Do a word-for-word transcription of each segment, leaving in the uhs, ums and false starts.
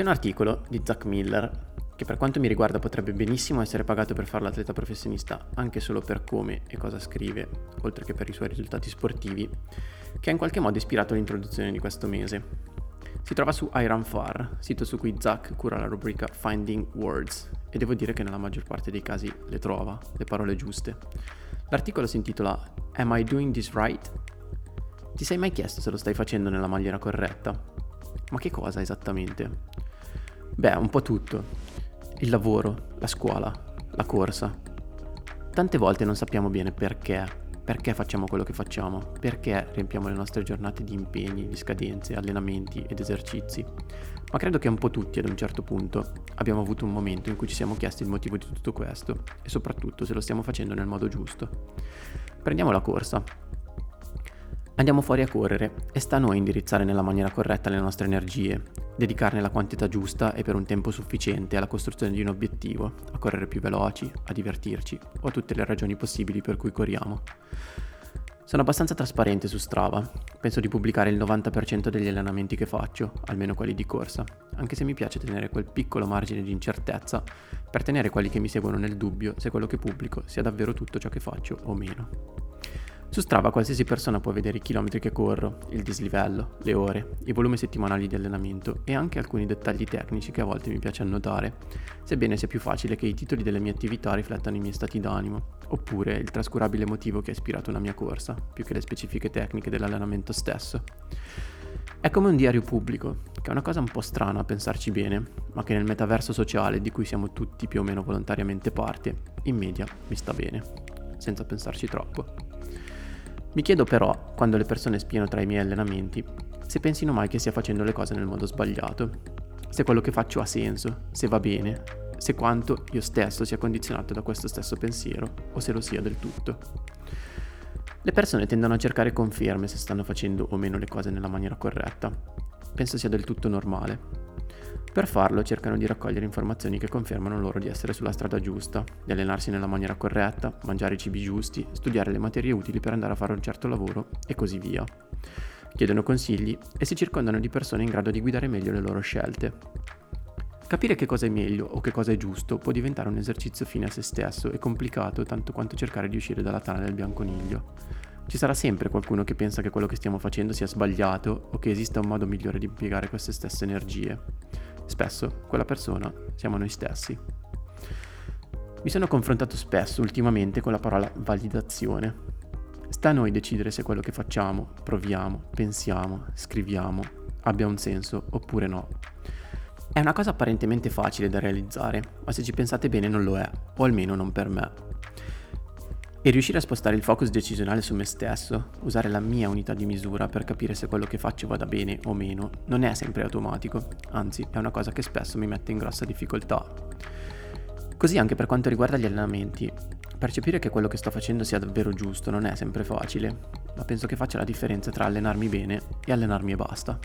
C'è un articolo di Zack Miller che per quanto mi riguarda potrebbe benissimo essere pagato per fare l'atleta professionista anche solo per come e cosa scrive, oltre che per i suoi risultati sportivi, che ha in qualche modo ispirato l'introduzione di questo mese. Si trova su iRunFar, sito su cui Zack cura la rubrica Finding Words, e devo dire che nella maggior parte dei casi le trova, le parole giuste. L'articolo si intitola Am I doing this right? Ti sei mai chiesto se lo stai facendo nella maniera corretta? Ma che cosa esattamente? Beh, un po' tutto. Il lavoro, la scuola, la corsa. Tante volte non sappiamo bene perché. Perché facciamo quello che facciamo? Perché riempiamo le nostre giornate di impegni, di scadenze, allenamenti ed esercizi? Ma credo che un po' tutti, ad un certo punto, abbiamo avuto un momento in cui ci siamo chiesti il motivo di tutto questo e soprattutto se lo stiamo facendo nel modo giusto. Prendiamo la corsa. Andiamo fuori a correre e sta a noi indirizzare nella maniera corretta le nostre energie, dedicarne la quantità giusta e per un tempo sufficiente alla costruzione di un obiettivo, a correre più veloci, a divertirci o a tutte le ragioni possibili per cui corriamo. Sono abbastanza trasparente su Strava, penso di pubblicare il novanta per cento degli allenamenti che faccio, almeno quelli di corsa, anche se mi piace tenere quel piccolo margine di incertezza per tenere quelli che mi seguono nel dubbio se quello che pubblico sia davvero tutto ciò che faccio o meno. Su Strava qualsiasi persona può vedere i chilometri che corro, il dislivello, le ore, i volumi settimanali di allenamento e anche alcuni dettagli tecnici che a volte mi piace annotare, sebbene sia più facile che i titoli delle mie attività riflettano i miei stati d'animo, oppure il trascurabile motivo che ha ispirato la mia corsa, più che le specifiche tecniche dell'allenamento stesso. È come un diario pubblico, che è una cosa un po' strana a pensarci bene, ma che nel metaverso sociale di cui siamo tutti più o meno volontariamente parte, in media mi sta bene, senza pensarci troppo. Mi chiedo però, quando le persone spiano tra i miei allenamenti, se pensino mai che stia facendo le cose nel modo sbagliato, se quello che faccio ha senso, se va bene, se quanto io stesso sia condizionato da questo stesso pensiero o se lo sia del tutto. Le persone tendono a cercare conferme se stanno facendo o meno le cose nella maniera corretta. Penso sia del tutto normale. Per farlo cercano di raccogliere informazioni che confermano loro di essere sulla strada giusta, di allenarsi nella maniera corretta, mangiare i cibi giusti, studiare le materie utili per andare a fare un certo lavoro e così via. Chiedono consigli e si circondano di persone in grado di guidare meglio le loro scelte. Capire che cosa è meglio o che cosa è giusto può diventare un esercizio fine a se stesso e complicato tanto quanto cercare di uscire dalla tana del bianconiglio. Ci sarà sempre qualcuno che pensa che quello che stiamo facendo sia sbagliato o che esista un modo migliore di impiegare queste stesse energie. Spesso quella persona siamo noi stessi. Mi sono confrontato spesso ultimamente con la parola validazione. Sta a noi decidere se quello che facciamo, proviamo, pensiamo, scriviamo abbia un senso oppure no. È una cosa apparentemente facile da realizzare, ma se ci pensate bene non lo è, o almeno non per me. E riuscire a spostare il focus decisionale su me stesso, usare la mia unità di misura per capire se quello che faccio vada bene o meno, non è sempre automatico, anzi è una cosa che spesso mi mette in grossa difficoltà. Così anche per quanto riguarda gli allenamenti, percepire che quello che sto facendo sia davvero giusto non è sempre facile, ma penso che faccia la differenza tra allenarmi bene e allenarmi e basta.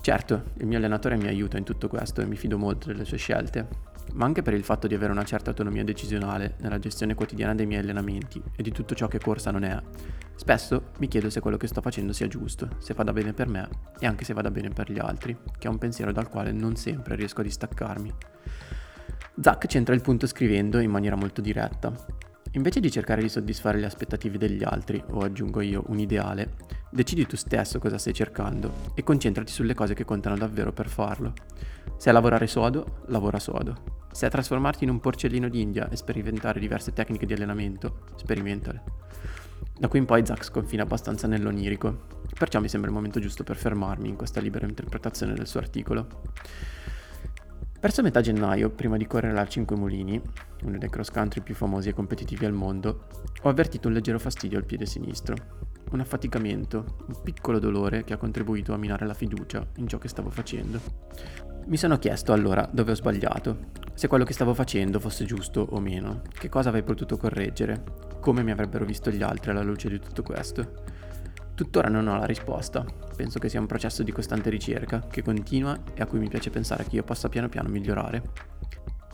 Certo, il mio allenatore mi aiuta in tutto questo e mi fido molto delle sue scelte, ma anche per il fatto di avere una certa autonomia decisionale nella gestione quotidiana dei miei allenamenti e di tutto ciò che corsa non è. Spesso mi chiedo se quello che sto facendo sia giusto, se vada bene per me e anche se vada bene per gli altri, che è un pensiero dal quale non sempre riesco a distaccarmi. Zack centra il punto scrivendo in maniera molto diretta. Invece di cercare di soddisfare le aspettative degli altri, o aggiungo io un ideale, decidi tu stesso cosa stai cercando e concentrati sulle cose che contano davvero per farlo. Se è lavorare sodo, lavora sodo. Se è trasformarti in un porcellino d'India e sperimentare diverse tecniche di allenamento, sperimentale. Da qui in poi Zack sconfina abbastanza nell'onirico, perciò mi sembra il momento giusto per fermarmi in questa libera interpretazione del suo articolo. Verso metà gennaio, prima di correre al Cinque Mulini, uno dei cross country più famosi e competitivi al mondo, ho avvertito un leggero fastidio al piede sinistro, un affaticamento, un piccolo dolore che ha contribuito a minare la fiducia in ciò che stavo facendo. Mi sono chiesto allora dove ho sbagliato, se quello che stavo facendo fosse giusto o meno, che cosa avrei potuto correggere, come mi avrebbero visto gli altri alla luce di tutto questo. Tuttora non ho la risposta, penso che sia un processo di costante ricerca, che continua e a cui mi piace pensare che io possa piano piano migliorare.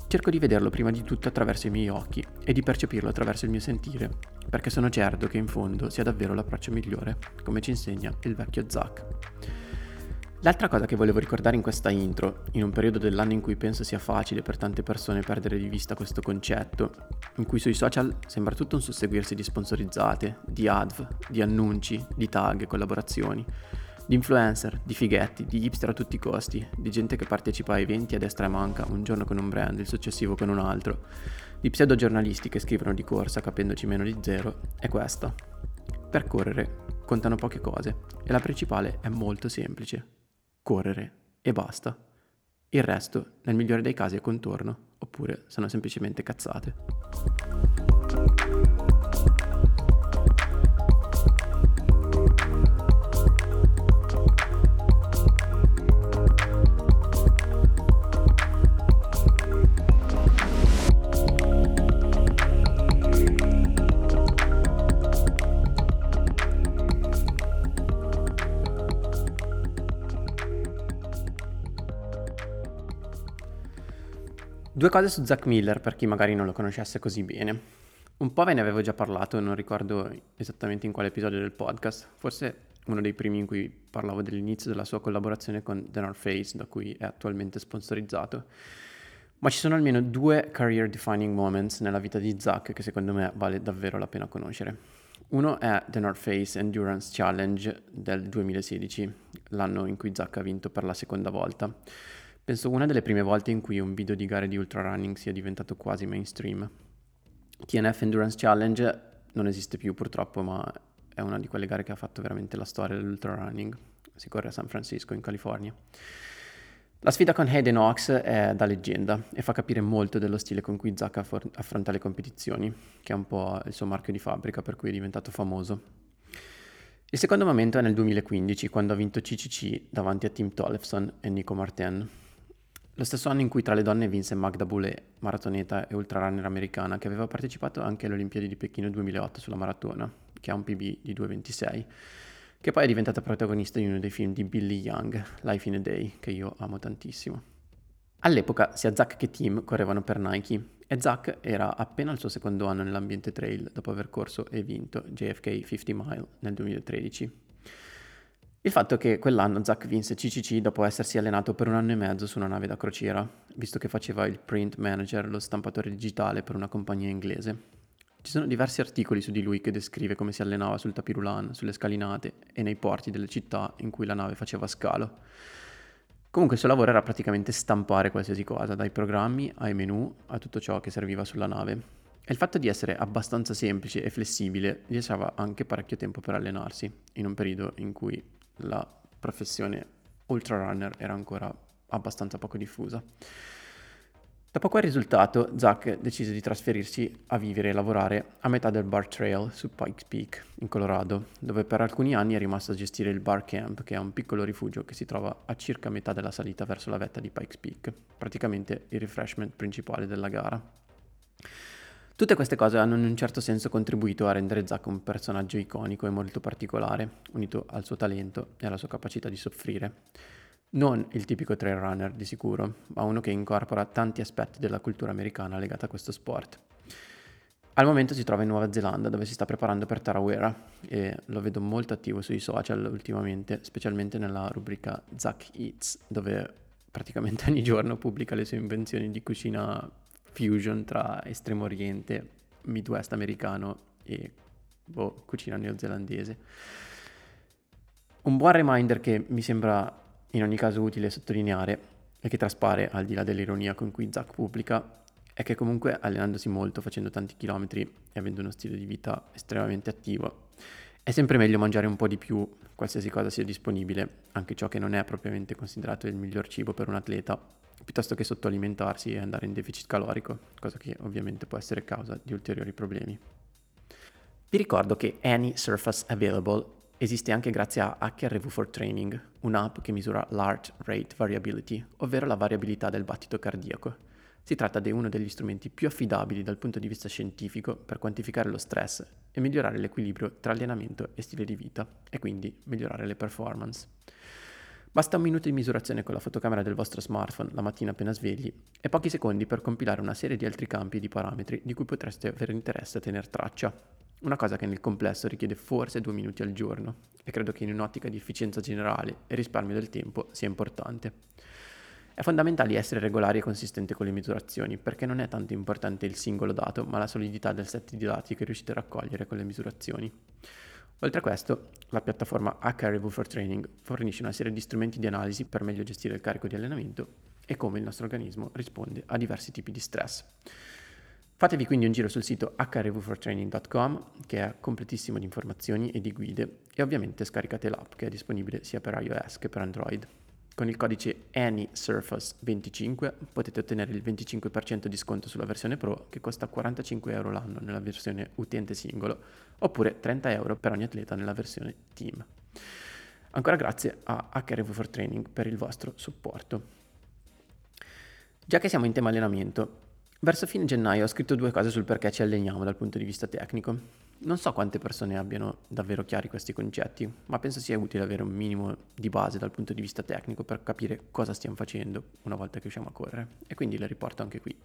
Cerco di vederlo prima di tutto attraverso i miei occhi e di percepirlo attraverso il mio sentire, perché sono certo che in fondo sia davvero l'approccio migliore, come ci insegna il vecchio Zack. L'altra cosa che volevo ricordare in questa intro, in un periodo dell'anno in cui penso sia facile per tante persone perdere di vista questo concetto, in cui sui social sembra tutto un susseguirsi di sponsorizzate, di adv, di annunci, di tag, collaborazioni, di influencer, di fighetti, di hipster a tutti i costi, di gente che partecipa a eventi a destra e manca, un giorno con un brand, il successivo con un altro, di pseudo giornalisti che scrivono di corsa capendoci meno di zero, è questa. Per correre contano poche cose e la principale è molto semplice. Correre e basta. Il resto, nel migliore dei casi, è contorno, oppure sono semplicemente cazzate. Due cose su Zack Miller per chi magari non lo conoscesse così bene. Un po' ve ne avevo già parlato, non ricordo esattamente in quale episodio del podcast, forse uno dei primi in cui parlavo dell'inizio della sua collaborazione con The North Face, da cui è attualmente sponsorizzato. Ma ci sono almeno due career defining moments nella vita di Zack che secondo me vale davvero la pena conoscere. Uno è The North Face Endurance Challenge del duemilasedici, l'anno in cui Zack ha vinto per la seconda volta. Penso una delle prime volte in cui un video di gare di ultrarunning sia diventato quasi mainstream. T N F Endurance Challenge non esiste più purtroppo, ma è una di quelle gare che ha fatto veramente la storia dell'ultrarunning. Si corre a San Francisco in California. La sfida con Hayden Hawks è da leggenda e fa capire molto dello stile con cui Zack affor- affronta le competizioni, che è un po' il suo marchio di fabbrica per cui è diventato famoso. Il secondo momento è nel duemilaquindici, quando ha vinto C C C davanti a Tim Tollefson e Nico Martin. Lo stesso anno in cui tra le donne vinse Magda Boulay, maratoneta e ultrarunner americana, che aveva partecipato anche alle Olimpiadi di Pechino duemilaotto sulla maratona, che ha un P B di due ventisei, che poi è diventata protagonista di uno dei film di Billy Yang, Life in a Day, che io amo tantissimo. All'epoca sia Zack che Tim correvano per Nike, e Zack era appena al suo secondo anno nell'ambiente trail dopo aver corso e vinto J F K cinquanta mile nel duemilatredici. Il fatto è che quell'anno Zack vinse C C C dopo essersi allenato per un anno e mezzo su una nave da crociera, visto che faceva il print manager, lo stampatore digitale per una compagnia inglese. Ci sono diversi articoli su di lui che descrive come si allenava sul tapirulan, sulle scalinate e nei porti delle città in cui la nave faceva scalo. Comunque il suo lavoro era praticamente stampare qualsiasi cosa, dai programmi ai menu a tutto ciò che serviva sulla nave. E il fatto di essere abbastanza semplice e flessibile gli lasciava anche parecchio tempo per allenarsi, in un periodo in cui la professione ultrarunner era ancora abbastanza poco diffusa. Dopo quel risultato, Zack decise di trasferirsi a vivere e lavorare a metà del bar trail su Pike's Peak, in Colorado, dove per alcuni anni è rimasto a gestire il bar camp, che è un piccolo rifugio che si trova a circa metà della salita verso la vetta di Pike's Peak, praticamente il refreshment principale della gara. Tutte queste cose hanno in un certo senso contribuito a rendere Zack un personaggio iconico e molto particolare, unito al suo talento e alla sua capacità di soffrire. Non il tipico trail runner di sicuro, ma uno che incorpora tanti aspetti della cultura americana legata a questo sport. Al momento si trova in Nuova Zelanda, dove si sta preparando per Tarawera, e lo vedo molto attivo sui social ultimamente, specialmente nella rubrica Zack Eats, dove praticamente ogni giorno pubblica le sue invenzioni di cucina fusion tra Estremo Oriente, Midwest americano e boh, cucina neozelandese. Un buon reminder che mi sembra in ogni caso utile sottolineare e che traspare al di là dell'ironia con cui Zack pubblica è che comunque allenandosi molto, facendo tanti chilometri e avendo uno stile di vita estremamente attivo, è sempre meglio mangiare un po' di più qualsiasi cosa sia disponibile, anche ciò che non è propriamente considerato il miglior cibo per un atleta, piuttosto che sottoalimentarsi e andare in deficit calorico, cosa che ovviamente può essere causa di ulteriori problemi. Vi ricordo che Any Surface Available esiste anche grazie a H R V for Training, un'app che misura l'Heart Rate Variability, ovvero la variabilità del battito cardiaco. Si tratta di uno degli strumenti più affidabili dal punto di vista scientifico per quantificare lo stress e migliorare l'equilibrio tra allenamento e stile di vita, e quindi migliorare le performance. Basta un minuto di misurazione con la fotocamera del vostro smartphone la mattina appena svegli e pochi secondi per compilare una serie di altri campi e di parametri di cui potreste avere interesse a tener traccia. una cosa che nel complesso richiede forse due minuti al giorno e credo che in un'ottica di efficienza generale e risparmio del tempo sia importante. È fondamentale essere regolari e consistente con le misurazioni, perché non è tanto importante il singolo dato, ma la solidità del set di dati che riuscite a raccogliere con le misurazioni. Oltre a questo, la piattaforma H R V for Training fornisce una serie di strumenti di analisi per meglio gestire il carico di allenamento e come il nostro organismo risponde a diversi tipi di stress. Fatevi quindi un giro sul sito h r v for training dot com, che è completissimo di informazioni e di guide, e ovviamente scaricate l'app che è disponibile sia per iOS che per Android. Con il codice ANYSURFACE venticinque potete ottenere il venticinque per cento di sconto sulla versione Pro, che costa quarantacinque euro l'anno nella versione utente singolo, oppure trenta euro per ogni atleta nella versione team. Ancora grazie a H R V for Training per il vostro supporto. Già che siamo in tema allenamento, verso fine gennaio ho scritto due cose sul perché ci alleniamo dal punto di vista tecnico. Non so quante persone abbiano davvero chiari questi concetti, ma penso sia utile avere un minimo di base dal punto di vista tecnico per capire cosa stiamo facendo una volta che usciamo a correre, e quindi le riporto anche qui.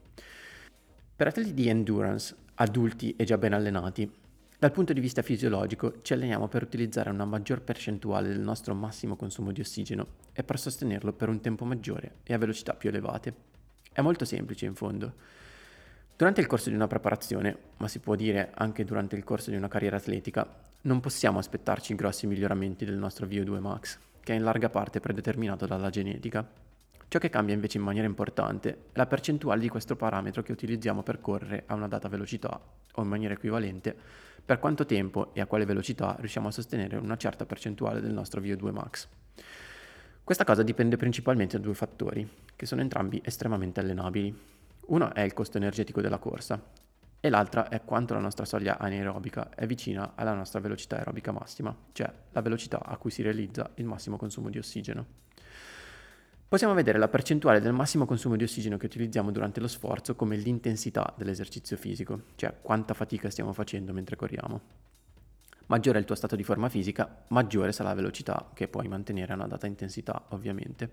Per atleti di endurance, adulti e già ben allenati, dal punto di vista fisiologico ci alleniamo per utilizzare una maggior percentuale del nostro massimo consumo di ossigeno e per sostenerlo per un tempo maggiore e a velocità più elevate. È molto semplice in fondo. Durante il corso di una preparazione, ma si può dire anche durante il corso di una carriera atletica, non possiamo aspettarci grossi miglioramenti del nostro V O due max, che è in larga parte predeterminato dalla genetica. Ciò che cambia invece in maniera importante è la percentuale di questo parametro che utilizziamo per correre a una data velocità, o in maniera equivalente, per quanto tempo e a quale velocità riusciamo a sostenere una certa percentuale del nostro V O due max. Questa cosa dipende principalmente da due fattori, che sono entrambi estremamente allenabili. Uno è il costo energetico della corsa e l'altra è quanto la nostra soglia anaerobica è vicina alla nostra velocità aerobica massima, cioè la velocità a cui si realizza il massimo consumo di ossigeno. Possiamo vedere la percentuale del massimo consumo di ossigeno che utilizziamo durante lo sforzo come l'intensità dell'esercizio fisico, cioè quanta fatica stiamo facendo mentre corriamo. Maggiore è il tuo stato di forma fisica, maggiore sarà la velocità che puoi mantenere a una data intensità, ovviamente.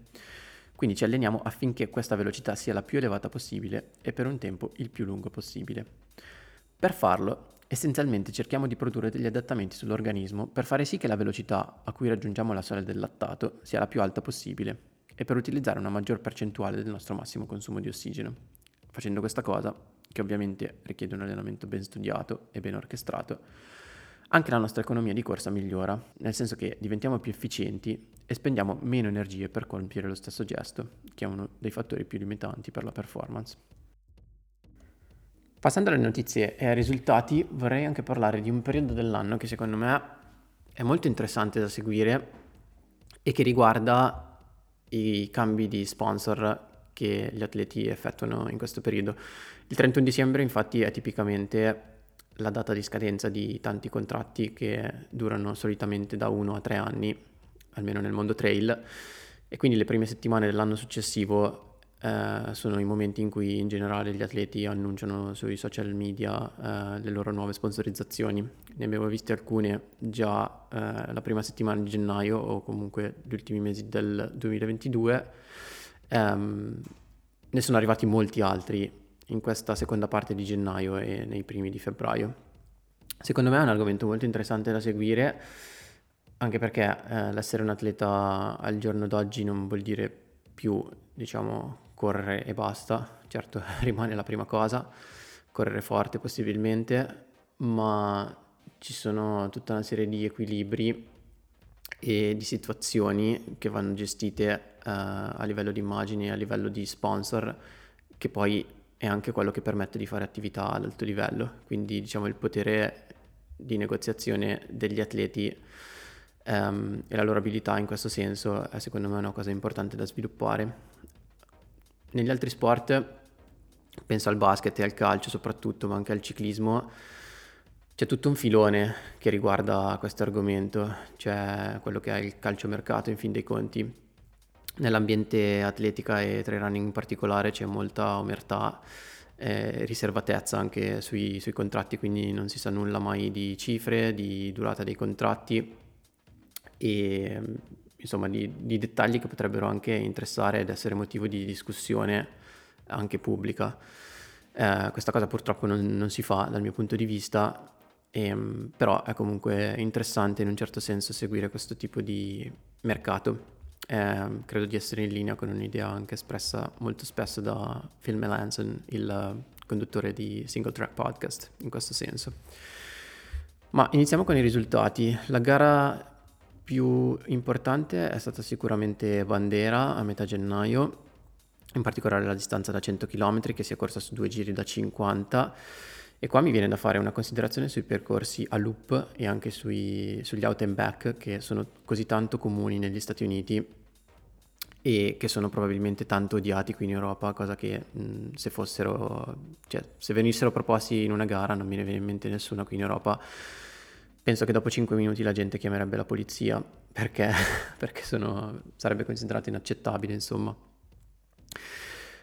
Quindi ci alleniamo affinché questa velocità sia la più elevata possibile e per un tempo il più lungo possibile. Per farlo, essenzialmente cerchiamo di produrre degli adattamenti sull'organismo per fare sì che la velocità a cui raggiungiamo la soglia del lattato sia la più alta possibile e per utilizzare una maggior percentuale del nostro massimo consumo di ossigeno. Facendo questa cosa, che ovviamente richiede un allenamento ben studiato e ben orchestrato, anche la nostra economia di corsa migliora, nel senso che diventiamo più efficienti e spendiamo meno energie per compiere lo stesso gesto, che è uno dei fattori più limitanti per la performance. Passando alle notizie e ai risultati, vorrei anche parlare di un periodo dell'anno che secondo me è molto interessante da seguire e che riguarda i cambi di sponsor che gli atleti effettuano in questo periodo. Il trentuno dicembre, infatti, è tipicamente la data di scadenza di tanti contratti che durano solitamente da uno a tre anni, almeno nel mondo trail, e quindi le prime settimane dell'anno successivo eh, sono i momenti in cui in generale gli atleti annunciano sui social media eh, le loro nuove sponsorizzazioni. Ne abbiamo viste alcune già eh, la prima settimana di gennaio o comunque gli ultimi mesi del duemilaventidue, ehm, ne sono arrivati molti altri in questa seconda parte di gennaio e nei primi di febbraio. Secondo me è un argomento molto interessante da seguire, anche perché eh, l'essere un atleta al giorno d'oggi non vuol dire più, diciamo, correre e basta. Certo, rimane la prima cosa, correre forte possibilmente, ma ci sono tutta una serie di equilibri e di situazioni che vanno gestite eh, a livello di immagini, a livello di sponsor, che poi è anche quello che permette di fare attività ad alto livello. Quindi, diciamo, il potere di negoziazione degli atleti um, e la loro abilità in questo senso è secondo me una cosa importante da sviluppare. Negli altri sport, penso al basket e al calcio soprattutto, ma anche al ciclismo, c'è tutto un filone che riguarda questo argomento, cioè quello che è il calciomercato in fin dei conti. Nell'ambiente atletica e trail running in particolare c'è molta omertà e riservatezza anche sui, sui contratti, quindi non si sa nulla mai di cifre, di durata dei contratti e insomma di, di dettagli che potrebbero anche interessare ed essere motivo di discussione anche pubblica. Eh, questa cosa purtroppo non, non si fa dal mio punto di vista E, però è comunque interessante in un certo senso seguire questo tipo di mercato. Eh, credo di essere in linea con un'idea anche espressa molto spesso da Phil Melanson, il conduttore di Single Track Podcast, in questo senso. Ma iniziamo con i risultati. La gara più importante è stata sicuramente Bandera a metà gennaio, in particolare la distanza da cento chilometri che si è corsa su due giri da cinquanta, e qua mi viene da fare una considerazione sui percorsi a loop e anche sui, sugli out and back, che sono così tanto comuni negli Stati Uniti e che sono probabilmente tanto odiati qui in Europa, cosa che mh, se fossero cioè se venissero proposti in una gara, non mi ne viene in mente nessuna qui in Europa, penso che dopo cinque minuti la gente chiamerebbe la polizia perché, perché sono, sarebbe considerato inaccettabile, insomma.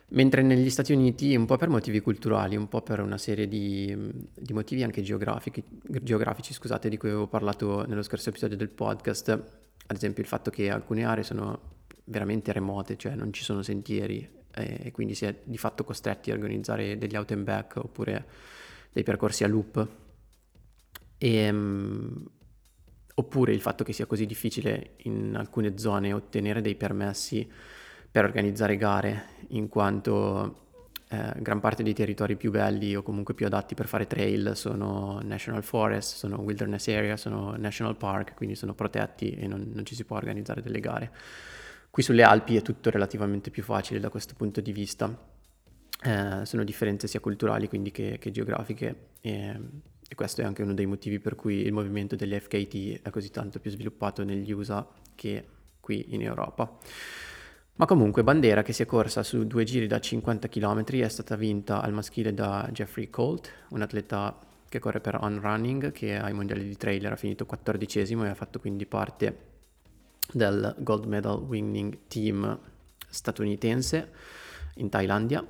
Mentre negli Stati Uniti, un po' per motivi culturali, un po' per una serie di, di motivi anche geografici, geografici scusate, di cui avevo parlato nello scorso episodio del podcast, ad esempio il fatto che alcune aree sono veramente remote, cioè non ci sono sentieri, eh, e quindi si è di fatto costretti a organizzare degli out and back oppure dei percorsi a loop, e, mh, oppure il fatto che sia così difficile in alcune zone ottenere dei permessi per organizzare gare, in quanto eh, gran parte dei territori più belli o comunque più adatti per fare trail sono national forest, sono wilderness area, sono national park, quindi sono protetti e non, non ci si può organizzare delle gare. Qui sulle Alpi è tutto relativamente più facile da questo punto di vista, eh, sono differenze sia culturali quindi che, che geografiche, e, e questo è anche uno dei motivi per cui il movimento delle F K T è così tanto più sviluppato negli U S A che qui in Europa. Ma comunque Bandera, che si è corsa su due giri da cinquanta chilometri, è stata vinta al maschile da Jeffrey Colt, un atleta che corre per On Running, che ai mondiali di trail era finito quattordicesimo e ha fatto quindi parte del gold medal winning team statunitense in Thailandia.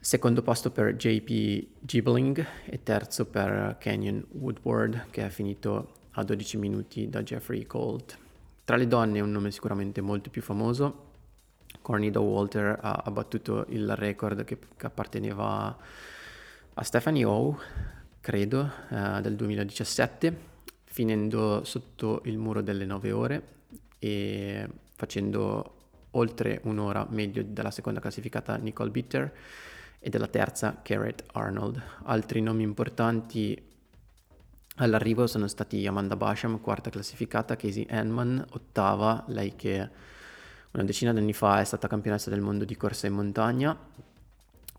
Secondo posto per J P Gibling e terzo per Kenyon Woodward, che è finito a dodici minuti da Jeffrey Colt. Tra le donne un nome sicuramente molto più famoso, Courtney Dauwalter ha, ha battuto il record che, che apparteneva a Stephanie Oh, credo, eh, del duemiladiciassette, finendo sotto il muro delle nove ore e facendo oltre un'ora meglio della seconda classificata Nicole Bitter e della terza Garrett Arnold. Altri nomi importanti all'arrivo sono stati Amanda Basham, quarta classificata, Casey Henman, ottava, lei che una decina d'anni fa è stata campionessa del mondo di corsa in montagna,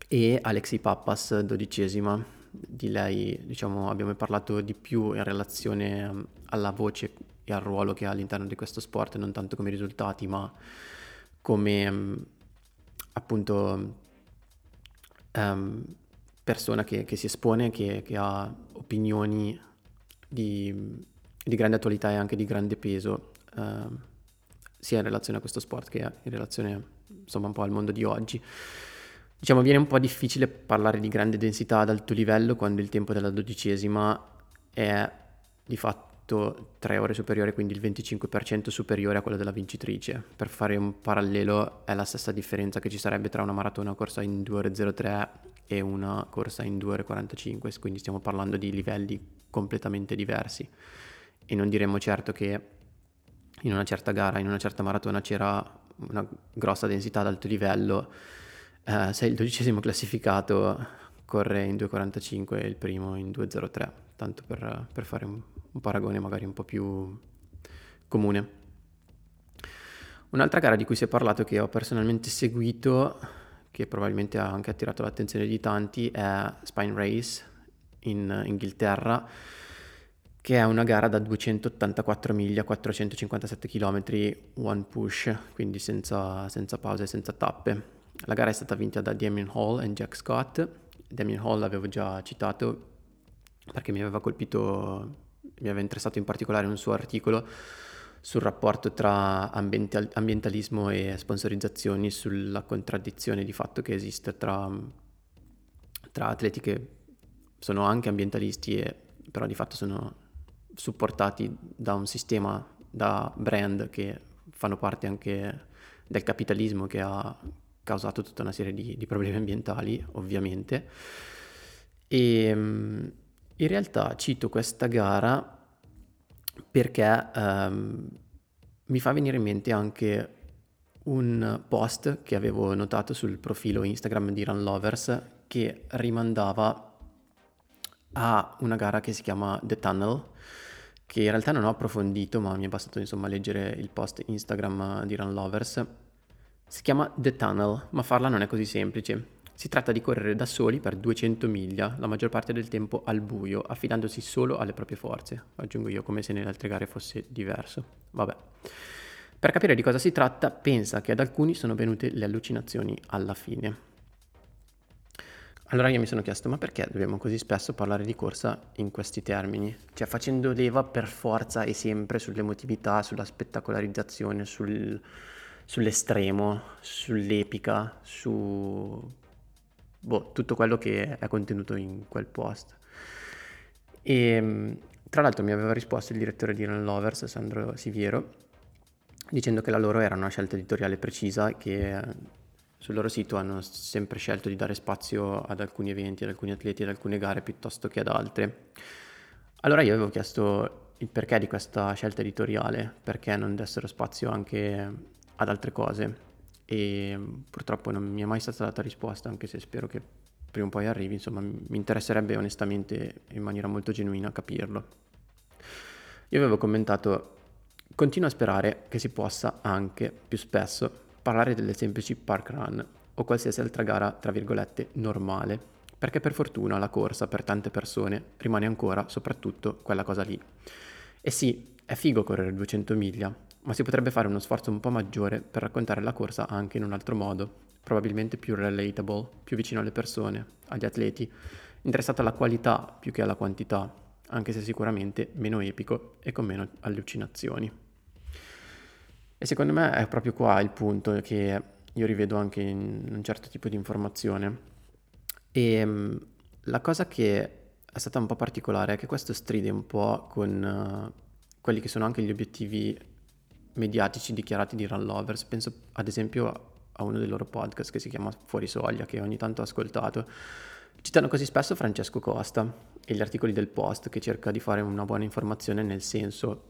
e Alexei Pappas, dodicesima. Di lei, diciamo, abbiamo parlato di più in relazione alla voce e al ruolo che ha all'interno di questo sport, non tanto come risultati, ma come appunto um, persona che, che si espone, che, che ha opinioni Di, di grande attualità e anche di grande peso, eh, sia in relazione a questo sport che in relazione insomma un po' al mondo di oggi. Diciamo viene un po' difficile parlare di grande densità ad alto livello quando il tempo della dodicesima è di fatto tre ore superiore, quindi il venticinque per cento superiore a quello della vincitrice. Per fare un parallelo, è la stessa differenza che ci sarebbe tra una maratona corsa in due ore zero tre e una corsa in due ore quarantacinque, quindi stiamo parlando di livelli completamente diversi, e non diremmo certo che in una certa gara, in una certa maratona c'era una grossa densità ad alto livello eh, se il dodicesimo classificato corre in due quarantacinque e il primo in due zero tre, tanto per, per fare un, un paragone magari un po' più comune. Un'altra gara di cui si è parlato, che ho personalmente seguito, che probabilmente ha anche attirato l'attenzione di tanti, è Spine Race in Inghilterra, che è una gara da duecentottantaquattro miglia, quattrocentocinquantasette chilometri, one push, quindi senza, senza pause, senza tappe. La gara è stata vinta da Damien Hall e Jack Scott. Damien Hall l'avevo già citato perché mi aveva colpito, mi aveva interessato in particolare un suo articolo sul rapporto tra ambiental- ambientalismo e sponsorizzazioni, sulla contraddizione di fatto che esiste tra, tra atleti che sono anche ambientalisti e però di fatto sono supportati da un sistema, da brand che fanno parte anche del capitalismo, che ha causato tutta una serie di, di problemi ambientali ovviamente, e, In realtà cito questa gara perché ehm, mi fa venire in mente anche un post che avevo notato sul profilo Instagram di Run Lovers, che rimandava a una gara che si chiama The Tunnel, che in realtà non ho approfondito, ma mi è bastato insomma leggere il post Instagram di Run Lovers. Si chiama The Tunnel, ma farla non è così semplice. Si tratta di correre da soli per duecento miglia, la maggior parte del tempo al buio, affidandosi solo alle proprie forze. Aggiungo io, come se nelle altre gare fosse diverso. Vabbè. Per capire di cosa si tratta, pensa che ad alcuni sono venute le allucinazioni alla fine. Allora io mi sono chiesto, ma perché dobbiamo così spesso parlare di corsa in questi termini? Cioè facendo leva per forza e sempre sull'emotività, sulla spettacolarizzazione, sul, sull'estremo, sull'epica, su... Boh, tutto quello che è contenuto in quel post. E tra l'altro mi aveva risposto il direttore di Run Lovers, Sandro Siviero, dicendo che la loro era una scelta editoriale precisa, che sul loro sito hanno sempre scelto di dare spazio ad alcuni eventi, ad alcuni atleti, ad alcune gare piuttosto che ad altre. Allora io avevo chiesto il perché di questa scelta editoriale, perché non dessero spazio anche ad altre cose. E purtroppo non mi è mai stata data risposta, anche se spero che prima o poi arrivi. Insomma, mi interesserebbe onestamente, in maniera molto genuina, capirlo. Io avevo commentato: continuo a sperare che si possa anche più spesso parlare delle semplici park run o qualsiasi altra gara tra virgolette normale, perché per fortuna la corsa per tante persone rimane ancora soprattutto quella cosa lì. E sì, è figo correre duecento miglia, ma si potrebbe fare uno sforzo un po' maggiore per raccontare la corsa anche in un altro modo, probabilmente più relatable, più vicino alle persone, agli atleti, interessato alla qualità più che alla quantità, anche se sicuramente meno epico e con meno allucinazioni. E secondo me è proprio qua il punto che io rivedo anche in un certo tipo di informazione. E la cosa che è stata un po' particolare è che questo stride un po' con quelli che sono anche gli obiettivi mediatici dichiarati di Run Lovers. Penso ad esempio a uno dei loro podcast che si chiama Fuori Soglia, che ogni tanto ho ascoltato. Citano così spesso Francesco Costa e gli articoli del post, che cerca di fare una buona informazione, nel senso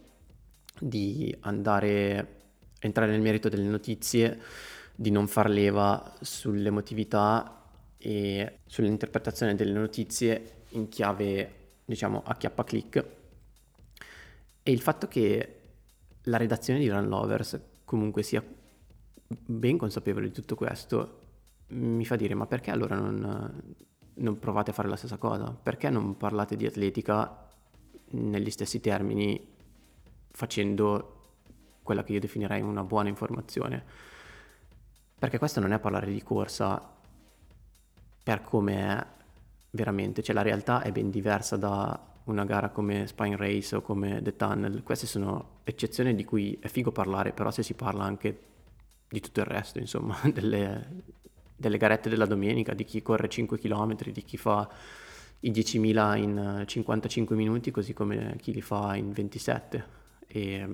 di andare entrare nel merito delle notizie, di non far leva sull'emotività e sull'interpretazione delle notizie in chiave, diciamo, acchiappa click. E il fatto che la redazione di Run Lovers comunque sia ben consapevole di tutto questo mi fa dire: ma perché allora non, non provate a fare la stessa cosa? Perché non parlate di atletica negli stessi termini, facendo quella che io definirei una buona informazione? Perché questo non è parlare di corsa per come è veramente, cioè la realtà è ben diversa da una gara come Spine Race o come The Tunnel. Queste sono eccezioni di cui è figo parlare, però se si parla anche di tutto il resto, insomma, delle, delle garette della domenica, di chi corre cinque chilometri, di chi fa i diecimila in cinquantacinque minuti, così come chi li fa in ventisette, e,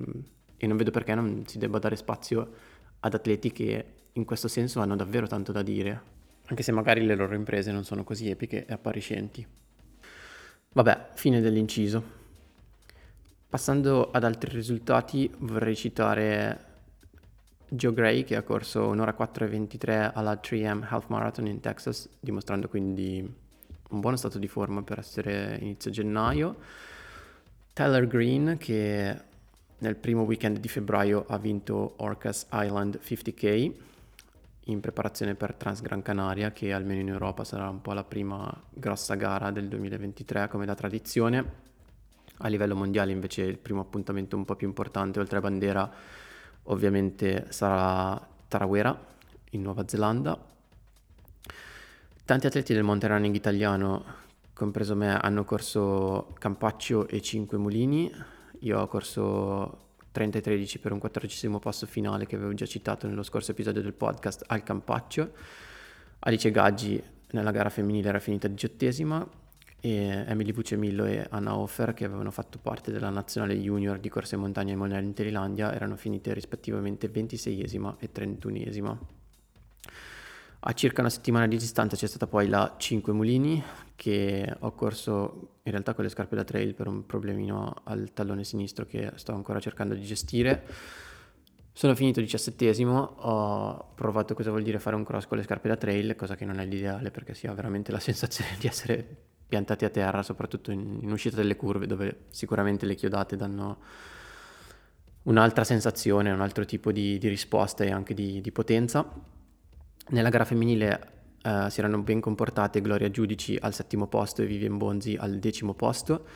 e non vedo perché non si debba dare spazio ad atleti che in questo senso hanno davvero tanto da dire, anche se magari le loro imprese non sono così epiche e appariscenti. Vabbè, fine dell'inciso. Passando ad altri risultati, vorrei citare Joe Gray, che ha corso un'ora quattro e ventitré alla tre M Half Marathon in Texas, dimostrando quindi un buono stato di forma per essere inizio gennaio. Tyler Green, che nel primo weekend di febbraio ha vinto Orcas Island cinquanta chilometri in preparazione per Transgran Canaria, che almeno in Europa sarà un po' la prima grossa gara del duemilaventitré, come da tradizione. A livello mondiale invece il primo appuntamento un po' più importante oltre a Bandera ovviamente sarà Tarawera in Nuova Zelanda. Tanti atleti del mountain running italiano, compreso me, hanno corso Campaccio e Cinque Mulini. Io ho corso trenta e tredici per un quattordicesimo passo finale che avevo già citato nello scorso episodio del podcast al Campaccio. Alice Gaggi nella gara femminile era finita diciottesima, e Emily Pucemillo e Anna Hofer, che avevano fatto parte della nazionale junior di corsa in montagna in Mondiale in Thailandia, erano finite rispettivamente ventiseiesima e trentunesima. A circa una settimana di distanza c'è stata poi la Cinque Mulini, che ho corso in realtà con le scarpe da trail per un problemino al tallone sinistro che sto ancora cercando di gestire. Sono finito diciassettesimo, ho provato cosa vuol dire fare un cross con le scarpe da trail, cosa che non è l'ideale perché si ha veramente la sensazione di essere piantati a terra, soprattutto in, in uscita delle curve, dove sicuramente le chiodate danno un'altra sensazione, un altro tipo di, di risposta e anche di, di potenza. Nella gara femminile eh, si erano ben comportate Gloria Giudici al settimo posto e Vivian Bonzi al decimo posto.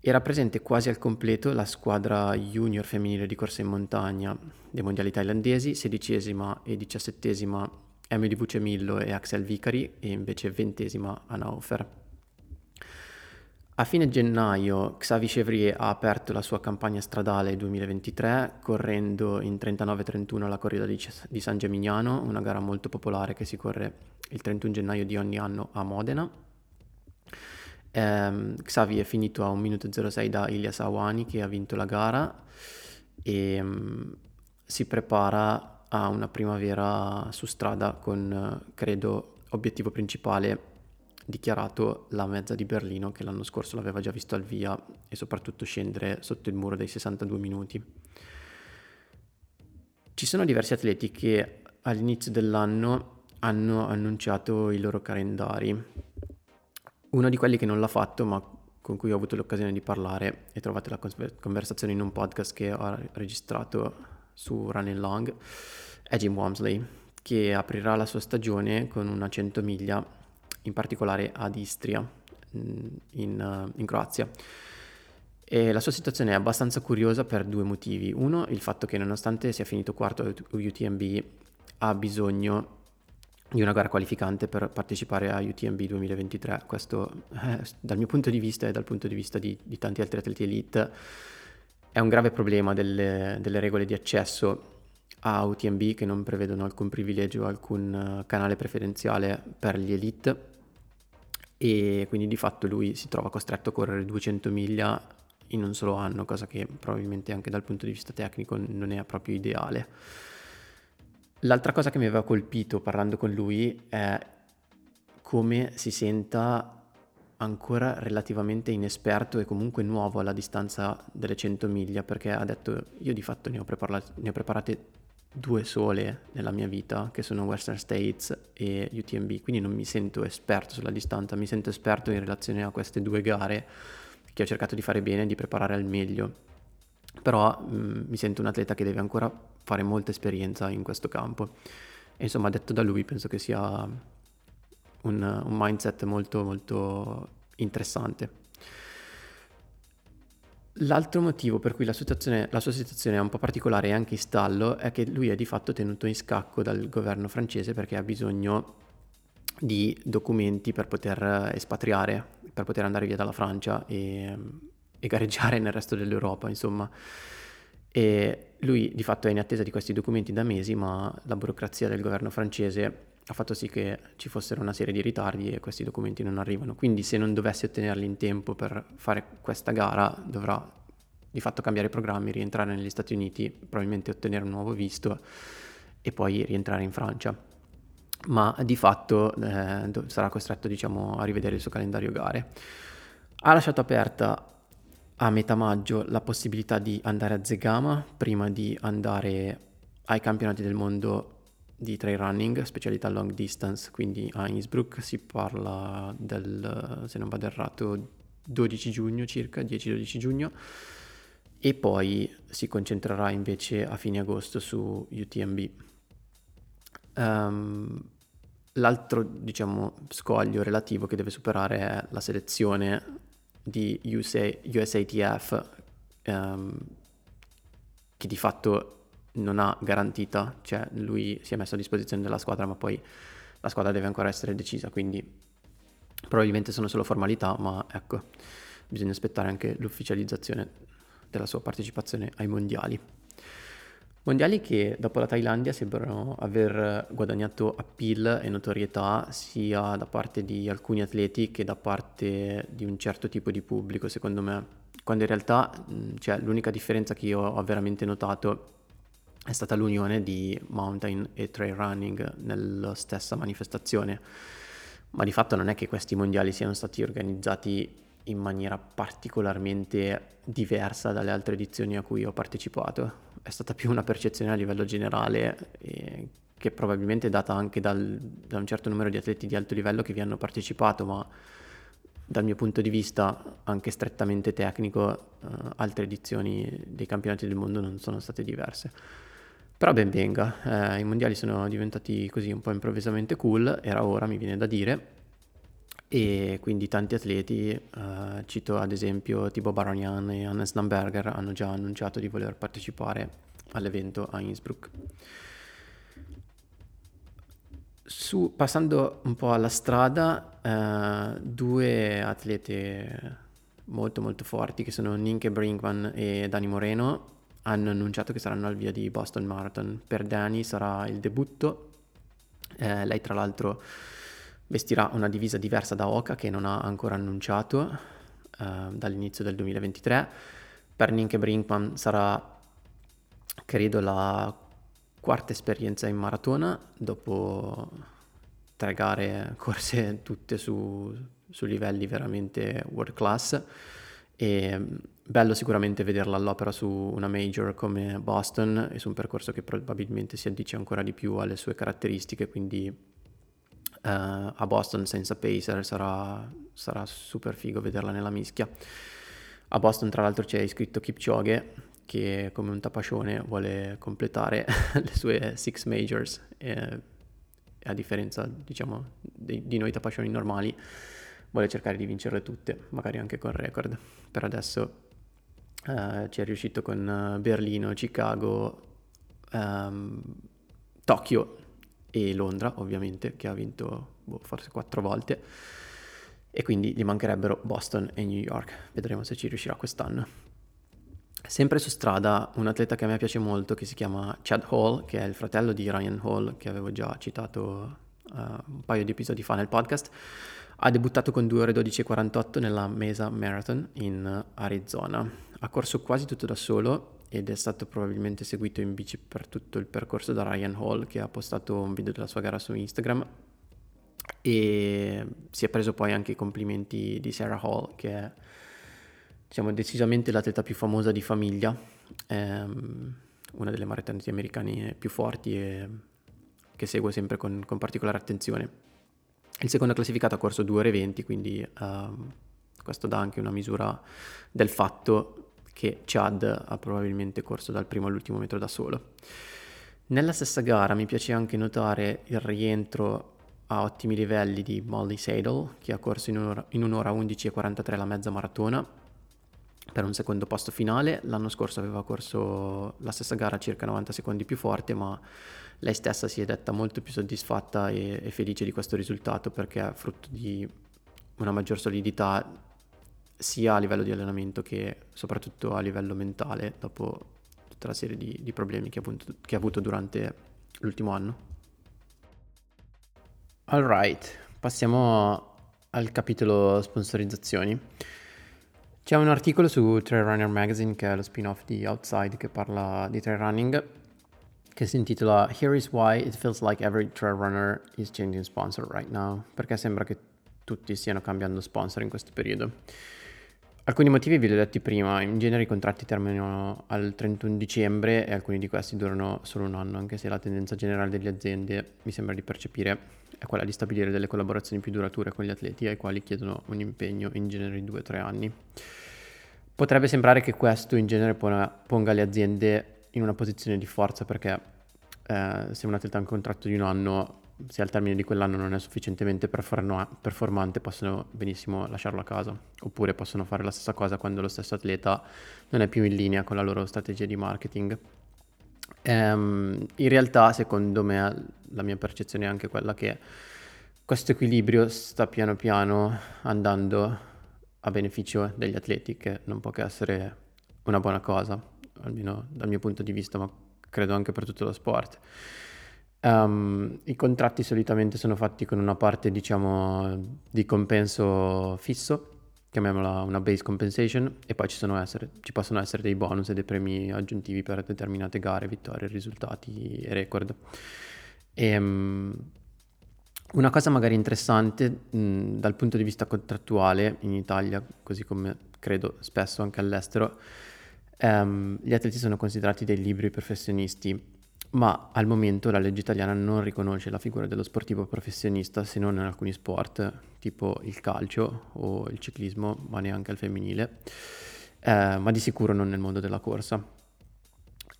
Era presente quasi al completo la squadra junior femminile di corsa in montagna dei mondiali thailandesi, sedicesima e diciassettesima Emily Pucemillo e Axel Vicari, e invece ventesima Anna Hofer. A fine gennaio Xavi Chevrier ha aperto la sua campagna stradale duemilaventitré correndo in trentanove trentuno la corrida di, C- di San Gemignano, una gara molto popolare che si corre il trentuno gennaio di ogni anno a Modena. Ehm, Xavi è finito a un minuto e zero sei da Ilyas Awani, che ha vinto la gara, e mh, si prepara a una primavera su strada con, credo, obiettivo principale dichiarato la mezza di Berlino, che l'anno scorso l'aveva già visto al via, e soprattutto scendere sotto il muro dei sessantadue minuti. Ci sono diversi atleti che all'inizio dell'anno hanno annunciato i loro calendari. Uno di quelli che non l'ha fatto, ma con cui ho avuto l'occasione di parlare, e trovate la conversazione in un podcast che ho registrato su Run Long, è Jim Wamsley, che aprirà la sua stagione con una cento miglia, in particolare ad Istria, in, in Croazia. E la sua situazione è abbastanza curiosa per due motivi. Uno, il fatto che nonostante sia finito quarto a U T M B, ha bisogno di una gara qualificante per partecipare a U T M B duemilaventitré. Questo, eh, dal mio punto di vista e dal punto di vista di, di tanti altri atleti elite, è un grave problema delle, delle regole di accesso a U T M B, che non prevedono alcun privilegio, alcun canale preferenziale per gli elite, e quindi di fatto lui si trova costretto a correre duecento miglia in un solo anno, cosa che probabilmente anche dal punto di vista tecnico non è proprio ideale. L'altra cosa che mi aveva colpito parlando con lui è come si senta ancora relativamente inesperto e comunque nuovo alla distanza delle cento miglia, perché ha detto: io di fatto ne ho, preparato, ne ho preparate due sole nella mia vita, che sono Western States e U T M B, quindi non mi sento esperto sulla distanza, mi sento esperto in relazione a queste due gare che ho cercato di fare bene e di preparare al meglio, però mh, mi sento un atleta che deve ancora fare molta esperienza in questo campo. E insomma, detto da lui, penso che sia un, un mindset molto molto interessante. L'altro motivo per cui la, situazione, la sua situazione è un po' particolare e anche in stallo è che lui è di fatto tenuto in scacco dal governo francese, perché ha bisogno di documenti per poter espatriare, per poter andare via dalla Francia e, e gareggiare nel resto dell'Europa, insomma. E lui di fatto è in attesa di questi documenti da mesi, ma la burocrazia del governo francese ha fatto sì che ci fossero una serie di ritardi e questi documenti non arrivano. Quindi, se non dovesse ottenerli in tempo per fare questa gara, dovrà di fatto cambiare programmi, rientrare negli Stati Uniti, probabilmente ottenere un nuovo visto e poi rientrare in Francia, ma di fatto eh, sarà costretto, diciamo, a rivedere il suo calendario gare. Ha lasciato aperta a metà maggio la possibilità di andare a Zegama prima di andare ai campionati del mondo di trail running, specialità long distance, quindi a Innsbruck. Si parla del, se non vado errato, dodici giugno circa, dieci dodici giugno, e poi si concentrerà invece a fine agosto su U T M B. Um, l'altro, diciamo, scoglio relativo che deve superare è la selezione di U S A, U S A T F, um, che di fatto non ha garantita, cioè lui si è messo a disposizione della squadra, ma poi la squadra deve ancora essere decisa, quindi probabilmente sono solo formalità, ma ecco, bisogna aspettare anche l'ufficializzazione della sua partecipazione ai mondiali. Mondiali che dopo la Thailandia sembrano aver guadagnato appeal e notorietà sia da parte di alcuni atleti che da parte di un certo tipo di pubblico, secondo me, quando in realtà, cioè, l'unica differenza che io ho veramente notato è stata l'unione di mountain e trail running nella stessa manifestazione, ma di fatto non è che questi mondiali siano stati organizzati in maniera particolarmente diversa dalle altre edizioni a cui ho partecipato. È stata più una percezione a livello generale, eh, che probabilmente è data anche dal, da un certo numero di atleti di alto livello che vi hanno partecipato, ma dal mio punto di vista anche strettamente tecnico, eh, altre edizioni dei campionati del mondo non sono state diverse. Però ben venga, eh, i mondiali sono diventati così un po' improvvisamente cool, era ora, mi viene da dire, e quindi tanti atleti, eh, cito ad esempio Thibaut Baronian e Hannes Damberger, hanno già annunciato di voler partecipare all'evento a Innsbruck. Su, passando un po' alla strada, eh, due atlete molto molto forti che sono Nienke Brinkmann e Dani Moreno hanno annunciato che saranno al via di Boston Marathon. Per Dani sarà il debutto, eh, lei tra l'altro vestirà una divisa diversa da Oka che non ha ancora annunciato, eh, dall'inizio del duemilaventitré. Per Nienke Brinkmann sarà credo la quarta esperienza in maratona, dopo tre gare corse tutte su, su livelli veramente world class, e bello sicuramente vederla all'opera su una major come Boston e su un percorso che probabilmente si addice ancora di più alle sue caratteristiche, quindi uh, a Boston senza pacer sarà, sarà super figo vederla nella mischia. A Boston tra l'altro c'è iscritto Kipchoge, che come un tapascione vuole completare le sue six majors, e a differenza diciamo di, di noi tapascioni normali vuole cercare di vincerle tutte, magari anche con record. Per adesso eh, ci è riuscito con Berlino, Chicago, ehm, Tokyo e Londra ovviamente, che ha vinto boh, forse quattro volte, e quindi gli mancherebbero Boston e New York. Vedremo se ci riuscirà quest'anno. Sempre su strada, un atleta che a me piace molto che si chiama Chad Hall, che è il fratello di Ryan Hall, che avevo già citato uh, un paio di episodi fa nel podcast, ha debuttato con due ore dodici e quarantotto nella Mesa Marathon in Arizona. Ha corso quasi tutto da solo ed è stato probabilmente seguito in bici per tutto il percorso da Ryan Hall, che ha postato un video della sua gara su Instagram, e si è preso poi anche i complimenti di Sarah Hall, che è Siamo decisamente l'atleta più famosa di famiglia, ehm, una delle maratoneti americane più forti e che segue sempre con, con particolare attenzione. Il secondo classificato ha corso due ore e venti, quindi ehm, questo dà anche una misura del fatto che Chad ha probabilmente corso dal primo all'ultimo metro da solo. Nella stessa gara mi piace anche notare il rientro a ottimi livelli di Molly Seidel, che ha corso in un'ora, in un'ora undici e quarantatré la mezza maratona, per un secondo posto finale. L'anno scorso aveva corso la stessa gara circa novanta secondi più forte, ma lei stessa si è detta molto più soddisfatta e, e felice di questo risultato, perché è frutto di una maggior solidità sia a livello di allenamento che soprattutto a livello mentale, dopo tutta la serie di, di problemi che, appunto, che ha avuto durante l'ultimo anno. All right, passiamo al capitolo sponsorizzazioni. C'è un articolo su Trail Runner Magazine, che è lo spin-off di Outside, che parla di trail running, che si intitola "Here is why it feels like every trail runner is changing sponsor right now", perché sembra che tutti stiano cambiando sponsor in questo periodo. Alcuni motivi ve li ho detti prima. In genere i contratti terminano al trentuno dicembre e alcuni di questi durano solo un anno, anche se la tendenza generale delle aziende, mi sembra di percepire, è quella di stabilire delle collaborazioni più durature con gli atleti, ai quali chiedono un impegno in genere di due o tre anni. Potrebbe sembrare che questo in genere ponga le aziende in una posizione di forza, perché eh, se un atleta ha un contratto di un anno, se al termine di quell'anno non è sufficientemente performante, possono benissimo lasciarlo a casa, oppure possono fare la stessa cosa quando lo stesso atleta non è più in linea con la loro strategia di marketing. Ehm, in realtà, secondo me, la mia percezione è anche quella che questo equilibrio sta piano piano andando a beneficio degli atleti, che non può che essere una buona cosa, almeno dal mio punto di vista, ma credo anche per tutto lo sport. Um, i contratti solitamente sono fatti con una parte diciamo di compenso fisso chiamiamola una base compensation, e poi ci, sono essere, ci possono essere dei bonus e dei premi aggiuntivi per determinate gare, vittorie, risultati e record. E, um, una cosa magari interessante mh, dal punto di vista contrattuale in Italia, così come credo spesso anche all'estero, um, gli atleti sono considerati dei liberi professionisti, ma al momento la legge italiana non riconosce la figura dello sportivo professionista se non in alcuni sport, tipo il calcio o il ciclismo, ma neanche al femminile, eh, ma di sicuro non nel mondo della corsa.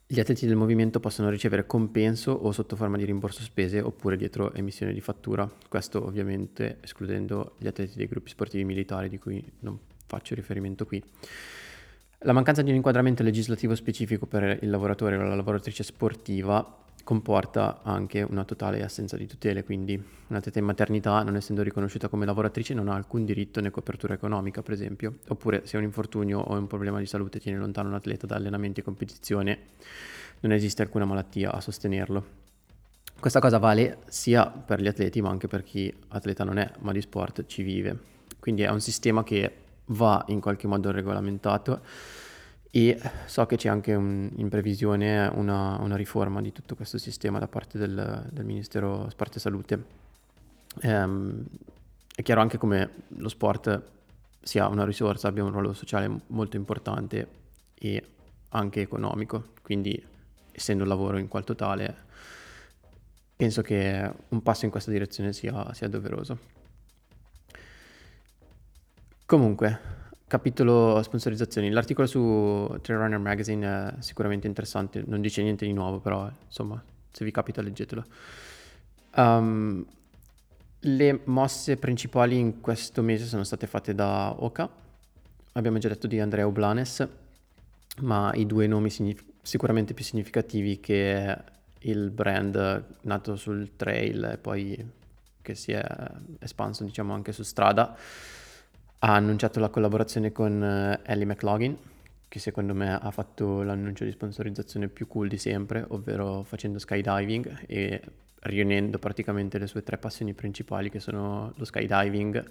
Gli atleti del movimento possono ricevere compenso o sotto forma di rimborso spese oppure dietro emissione di fattura, questo ovviamente escludendo gli atleti dei gruppi sportivi militari di cui non faccio riferimento qui. La mancanza di un inquadramento legislativo specifico per il lavoratore o la lavoratrice sportiva comporta anche una totale assenza di tutele, quindi un'atleta in maternità, non essendo riconosciuta come lavoratrice, non ha alcun diritto né copertura economica, per esempio, oppure se un infortunio o un problema di salute tiene lontano un atleta da allenamenti e competizione, non esiste alcuna malattia a sostenerlo. Questa cosa vale sia per gli atleti ma anche per chi atleta non è, ma di sport ci vive. Quindi è un sistema che va in qualche modo regolamentato, e so che c'è anche un, in previsione una, una riforma di tutto questo sistema da parte del, del Ministero Sport e Salute. Ehm, è chiaro anche come lo sport sia una risorsa, abbia un ruolo sociale molto importante e anche economico, quindi essendo un lavoro in quanto tale penso che un passo in questa direzione sia, sia doveroso. Comunque, capitolo sponsorizzazioni. L'articolo su Trail Runner Magazine è sicuramente interessante, non dice niente di nuovo, però insomma, se vi capita leggetelo. Um, le mosse principali in questo mese sono state fatte da Oka, abbiamo già detto di Andrea Oblanes, ma i due nomi signif- sicuramente più significativi che il brand nato sul trail e poi che si è espanso diciamo anche su strada, ha annunciato la collaborazione con Ellie McLaughlin, che secondo me ha fatto l'annuncio di sponsorizzazione più cool di sempre, ovvero facendo skydiving e riunendo praticamente le sue tre passioni principali, che sono lo skydiving,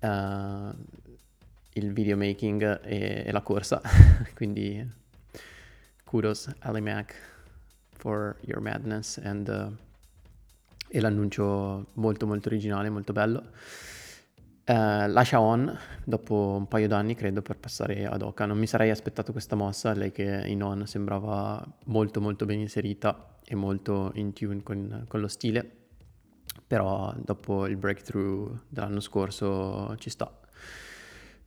eh, il videomaking e, e la corsa. Quindi kudos Ellie Mac for your madness, and, uh, e l'annuncio molto molto originale, molto bello. Uh, lascia On dopo un paio d'anni credo per passare ad Oka, non mi sarei aspettato questa mossa, lei che in On sembrava molto molto ben inserita e molto in tune con, con lo stile, però dopo il breakthrough dell'anno scorso ci sta.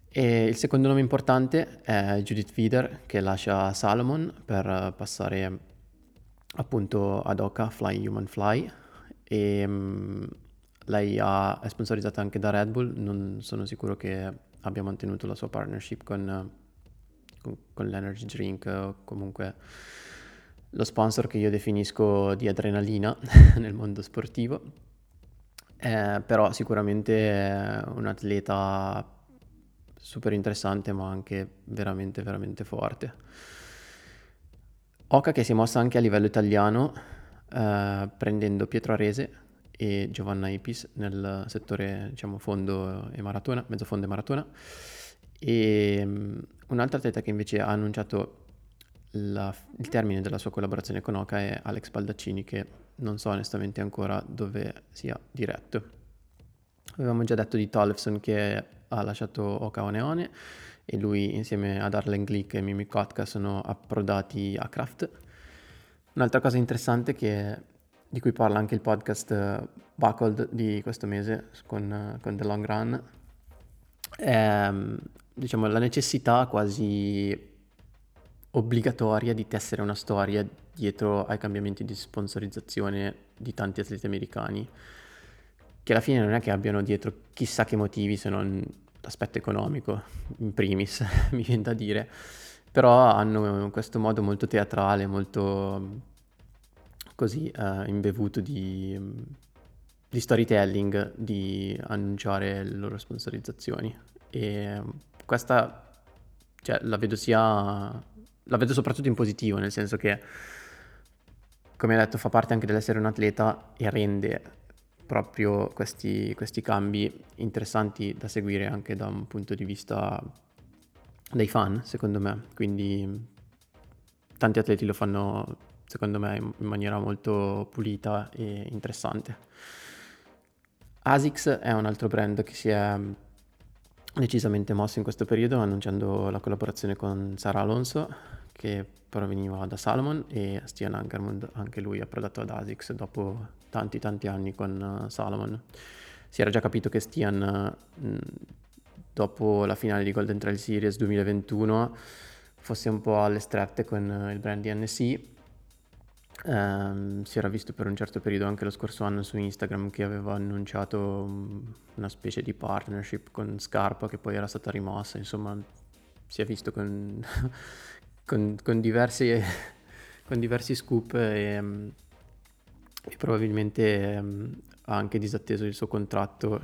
E il secondo nome importante è Judith Vieder, che lascia Salomon per passare appunto ad Oka Fly Human Fly, e um, lei ha, è sponsorizzata anche da Red Bull, non sono sicuro che abbia mantenuto la sua partnership con, con, con l'Energy Drink, o comunque lo sponsor che io definisco di adrenalina nel mondo sportivo, eh, però sicuramente è un atleta super interessante ma anche veramente veramente forte. Oka che si è mossa anche a livello italiano, eh, prendendo Pietro Arese e Giovanna Epis nel settore diciamo fondo e maratona, mezzofondo e maratona, e um, un'altra atleta che invece ha annunciato la, il termine della sua collaborazione con Oka è Alex Baldaccini, che non so onestamente ancora dove sia diretto. Avevamo già detto di Tollefson, che ha lasciato Oka Oneone, e lui insieme ad Arlen Glick e Mimi Kotka sono approdati a Kraft. Un'altra cosa interessante che di cui parla anche il podcast uh, Buckled di questo mese con, uh, con The Long Run, è diciamo la necessità quasi obbligatoria di tessere una storia dietro ai cambiamenti di sponsorizzazione di tanti atleti americani, che alla fine non è che abbiano dietro chissà che motivi se non l'aspetto economico in primis mi viene da dire, però hanno questo modo molto teatrale, molto così uh, imbevuto di, di storytelling, di annunciare le loro sponsorizzazioni, e questa cioè, la vedo sia la vedo soprattutto in positivo, nel senso che, come ho detto, fa parte anche dell'essere un atleta e rende proprio questi, questi cambi interessanti da seguire anche da un punto di vista dei fan, secondo me. Quindi tanti atleti lo fanno, secondo me, in maniera molto pulita e interessante. ASICS è un altro brand che si è decisamente mosso in questo periodo, annunciando la collaborazione con Sara Alonso, che proveniva da Salomon, e Stian Ankermund, anche lui approdato ad ASICS dopo tanti tanti anni con Salomon. Si era già capito che Stian, dopo la finale di Golden Trail Series duemilaventuno, fosse un po' alle strette con il brand di N S I. Um, si era visto per un certo periodo anche lo scorso anno su Instagram che aveva annunciato una specie di partnership con Scarpa, che poi era stata rimossa. Insomma, si è visto con, con, con, diversi, con diversi scoop e, e probabilmente ha anche disatteso il suo contratto uh,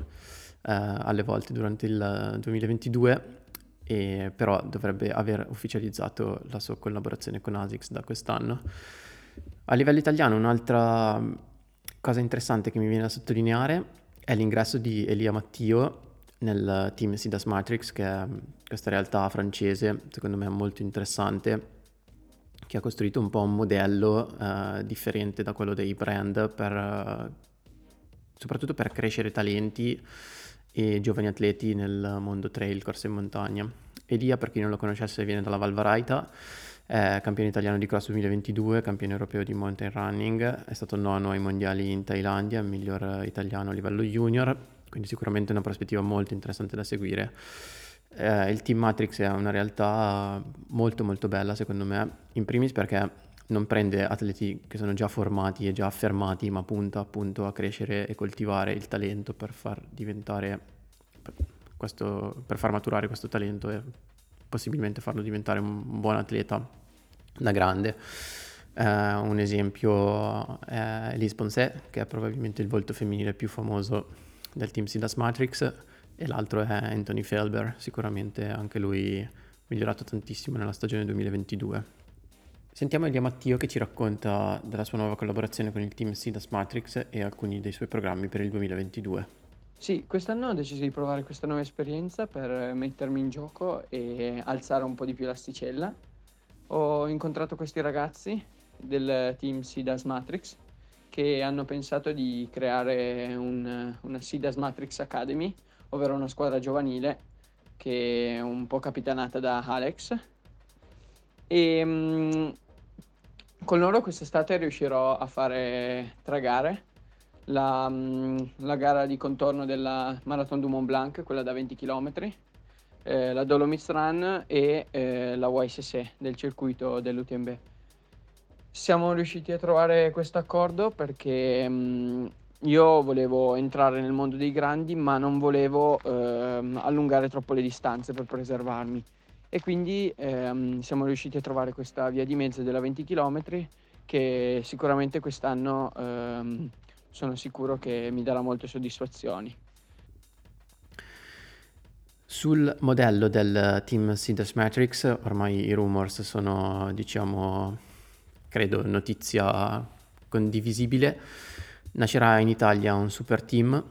alle volte durante il duemilaventidue, e però dovrebbe aver ufficializzato la sua collaborazione con ASICS da quest'anno. A livello italiano, un'altra cosa interessante che mi viene da sottolineare è l'ingresso di Elia Mattio nel team Sidas Matrix, che è questa realtà francese, secondo me molto interessante, che ha costruito un po' un modello uh, differente da quello dei brand, per, uh, soprattutto per crescere talenti e giovani atleti nel mondo trail, corsa in montagna. Elia, per chi non lo conoscesse, viene dalla Val Varaita, è campione italiano di cross duemilaventidue, campione europeo di mountain running, è stato nono ai mondiali in Thailandia, miglior italiano a livello junior, quindi sicuramente una prospettiva molto interessante da seguire. Eh, il Team Matrix è una realtà molto molto bella, secondo me, in primis perché non prende atleti che sono già formati e già affermati, ma punta appunto a crescere e coltivare il talento per far diventare questo, per far maturare questo talento e possibilmente farlo diventare un buon atleta da grande. Eh, un esempio è Elise Poncet, che è probabilmente il volto femminile più famoso del team Sidas Matrix, e l'altro è Anthony Felber, sicuramente anche lui migliorato tantissimo nella stagione duemilaventidue. Sentiamo Elia Mattio che ci racconta della sua nuova collaborazione con il team Sidas Matrix e alcuni dei suoi programmi per il duemilaventidue. Sì, quest'anno ho deciso di provare questa nuova esperienza per mettermi in gioco e alzare un po' di più l'asticella. Ho incontrato questi ragazzi del team Sidas Matrix che hanno pensato di creare un, una Sidas Matrix Academy, ovvero una squadra giovanile che è un po' capitanata da Alex. E mh, con loro quest'estate riuscirò a fare tre gare. La, la gara di contorno della Marathon du Mont Blanc, quella da venti chilometri, eh, la Dolomites Run e eh, la Y S S del circuito dell'U T M B. Siamo riusciti a trovare questo accordo perché mh, io volevo entrare nel mondo dei grandi, ma non volevo ehm, allungare troppo le distanze per preservarmi, e quindi ehm, siamo riusciti a trovare questa via di mezzo della venti chilometri che sicuramente quest'anno ehm, sono sicuro che mi darà molte soddisfazioni. Sul modello del team Sidas Matrix ormai i rumors sono, diciamo, credo notizia condivisibile. Nascerà in Italia un super team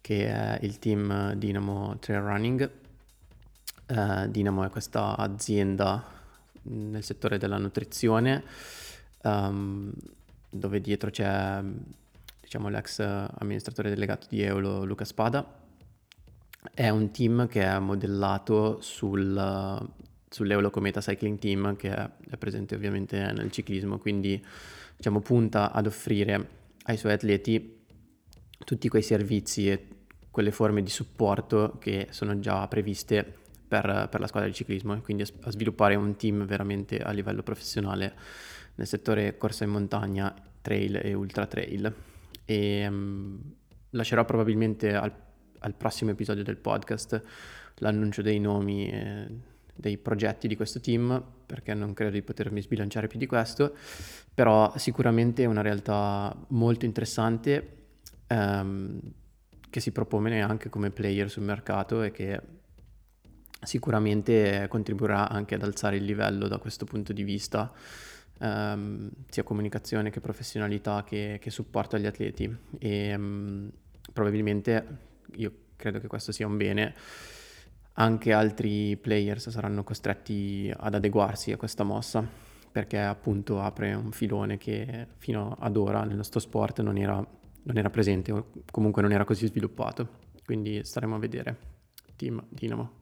che è il team Dinamo Trail Running. Eh, Dinamo è questa azienda nel settore della nutrizione, um, dove dietro c'è l'ex amministratore delegato di Eolo, Luca Spada. È un team che è modellato sul, sull'Eolo Cometa Cycling Team, che è presente ovviamente nel ciclismo, quindi diciamo punta ad offrire ai suoi atleti tutti quei servizi e quelle forme di supporto che sono già previste per, per la squadra di ciclismo, e quindi a sviluppare un team veramente a livello professionale nel settore corsa in montagna, trail e ultra trail. E um, lascerò probabilmente al, al prossimo episodio del podcast l'annuncio dei nomi, eh, dei progetti di questo team, perché non credo di potermi sbilanciare più di questo, però sicuramente è una realtà molto interessante um, che si propone anche come player sul mercato e che sicuramente contribuirà anche ad alzare il livello da questo punto di vista, Um, sia comunicazione che professionalità che, che supporto agli atleti. E um, probabilmente io credo che questo sia un bene. Anche altri players saranno costretti ad adeguarsi a questa mossa, perché appunto apre un filone che fino ad ora nel nostro sport non era, non era presente, o comunque non era così sviluppato. Quindi staremo a vedere. Team Dinamo.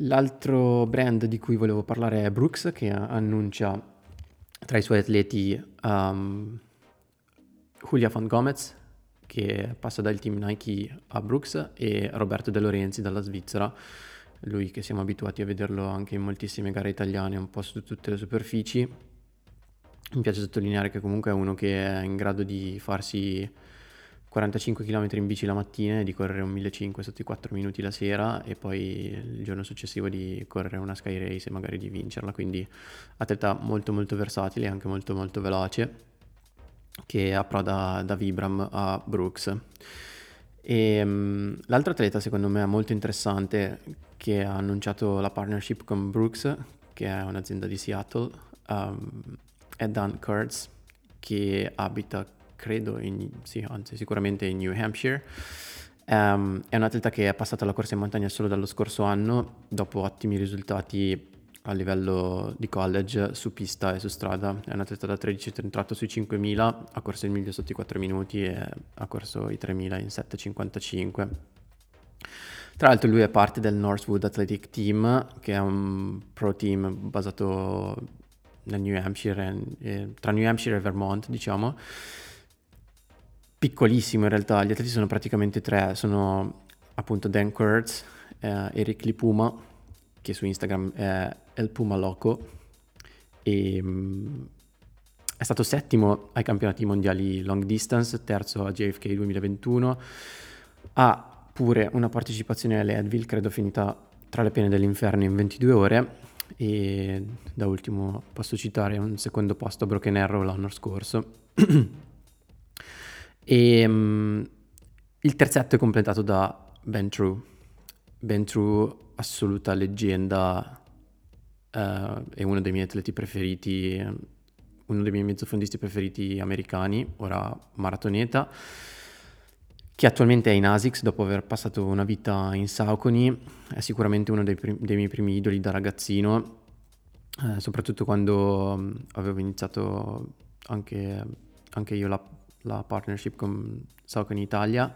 L'altro brand di cui volevo parlare è Brooks, che annuncia tra i suoi atleti um, Julia Van Gomez, che passa dal team Nike a Brooks, e Roberto De Lorenzi dalla Svizzera, lui che siamo abituati a vederlo anche in moltissime gare italiane, un po' su tutte le superfici. Mi piace sottolineare che comunque è uno che è in grado di farsi quarantacinque chilometri in bici la mattina e di correre un millecinquecento sotto i quattro minuti la sera, e poi il giorno successivo di correre una Sky Race e magari di vincerla. Quindi atleta molto molto versatile e anche molto molto veloce, che approda da Vibram a Brooks. E um, l'altra atleta secondo me molto interessante, che ha annunciato la partnership con Brooks, che è un'azienda di Seattle, um, è Dan Kurtz, che abita credo in, sì, anzi sicuramente in New Hampshire. Um, è un'atleta che è passata alla corsa in montagna solo dallo scorso anno, dopo ottimi risultati a livello di college su pista e su strada. È un atleta da tredici, è entrato sui cinquemila, ha corso il miglio sotto i quattro minuti e ha corso i tremila in sette cinquantacinque. Tra l'altro lui è parte del Northwood Athletic Team, che è un pro team basato nel New Hampshire, eh, tra New Hampshire e Vermont, diciamo. Piccolissimo in realtà, gli atleti sono praticamente tre, sono appunto Dan Kurtz, eh, Eric Lipuma, che su Instagram è El Puma Loco, e um, è stato settimo ai campionati mondiali long distance, terzo a J F K duemilaventuno, ha pure una partecipazione all'Advil, credo finita tra le pene dell'inferno in ventidue ore, e da ultimo posso citare un secondo posto a Broken Arrow l'anno scorso. E um, il terzetto è completato da Ben True. Ben True, assoluta leggenda, eh, è uno dei miei atleti preferiti, uno dei miei mezzofondisti preferiti americani, ora maratoneta, che attualmente è in ASICS dopo aver passato una vita in Saucony. È sicuramente uno dei, prim- dei miei primi idoli da ragazzino, eh, soprattutto quando um, avevo iniziato anche, anche io la, la partnership con Saucony Italia.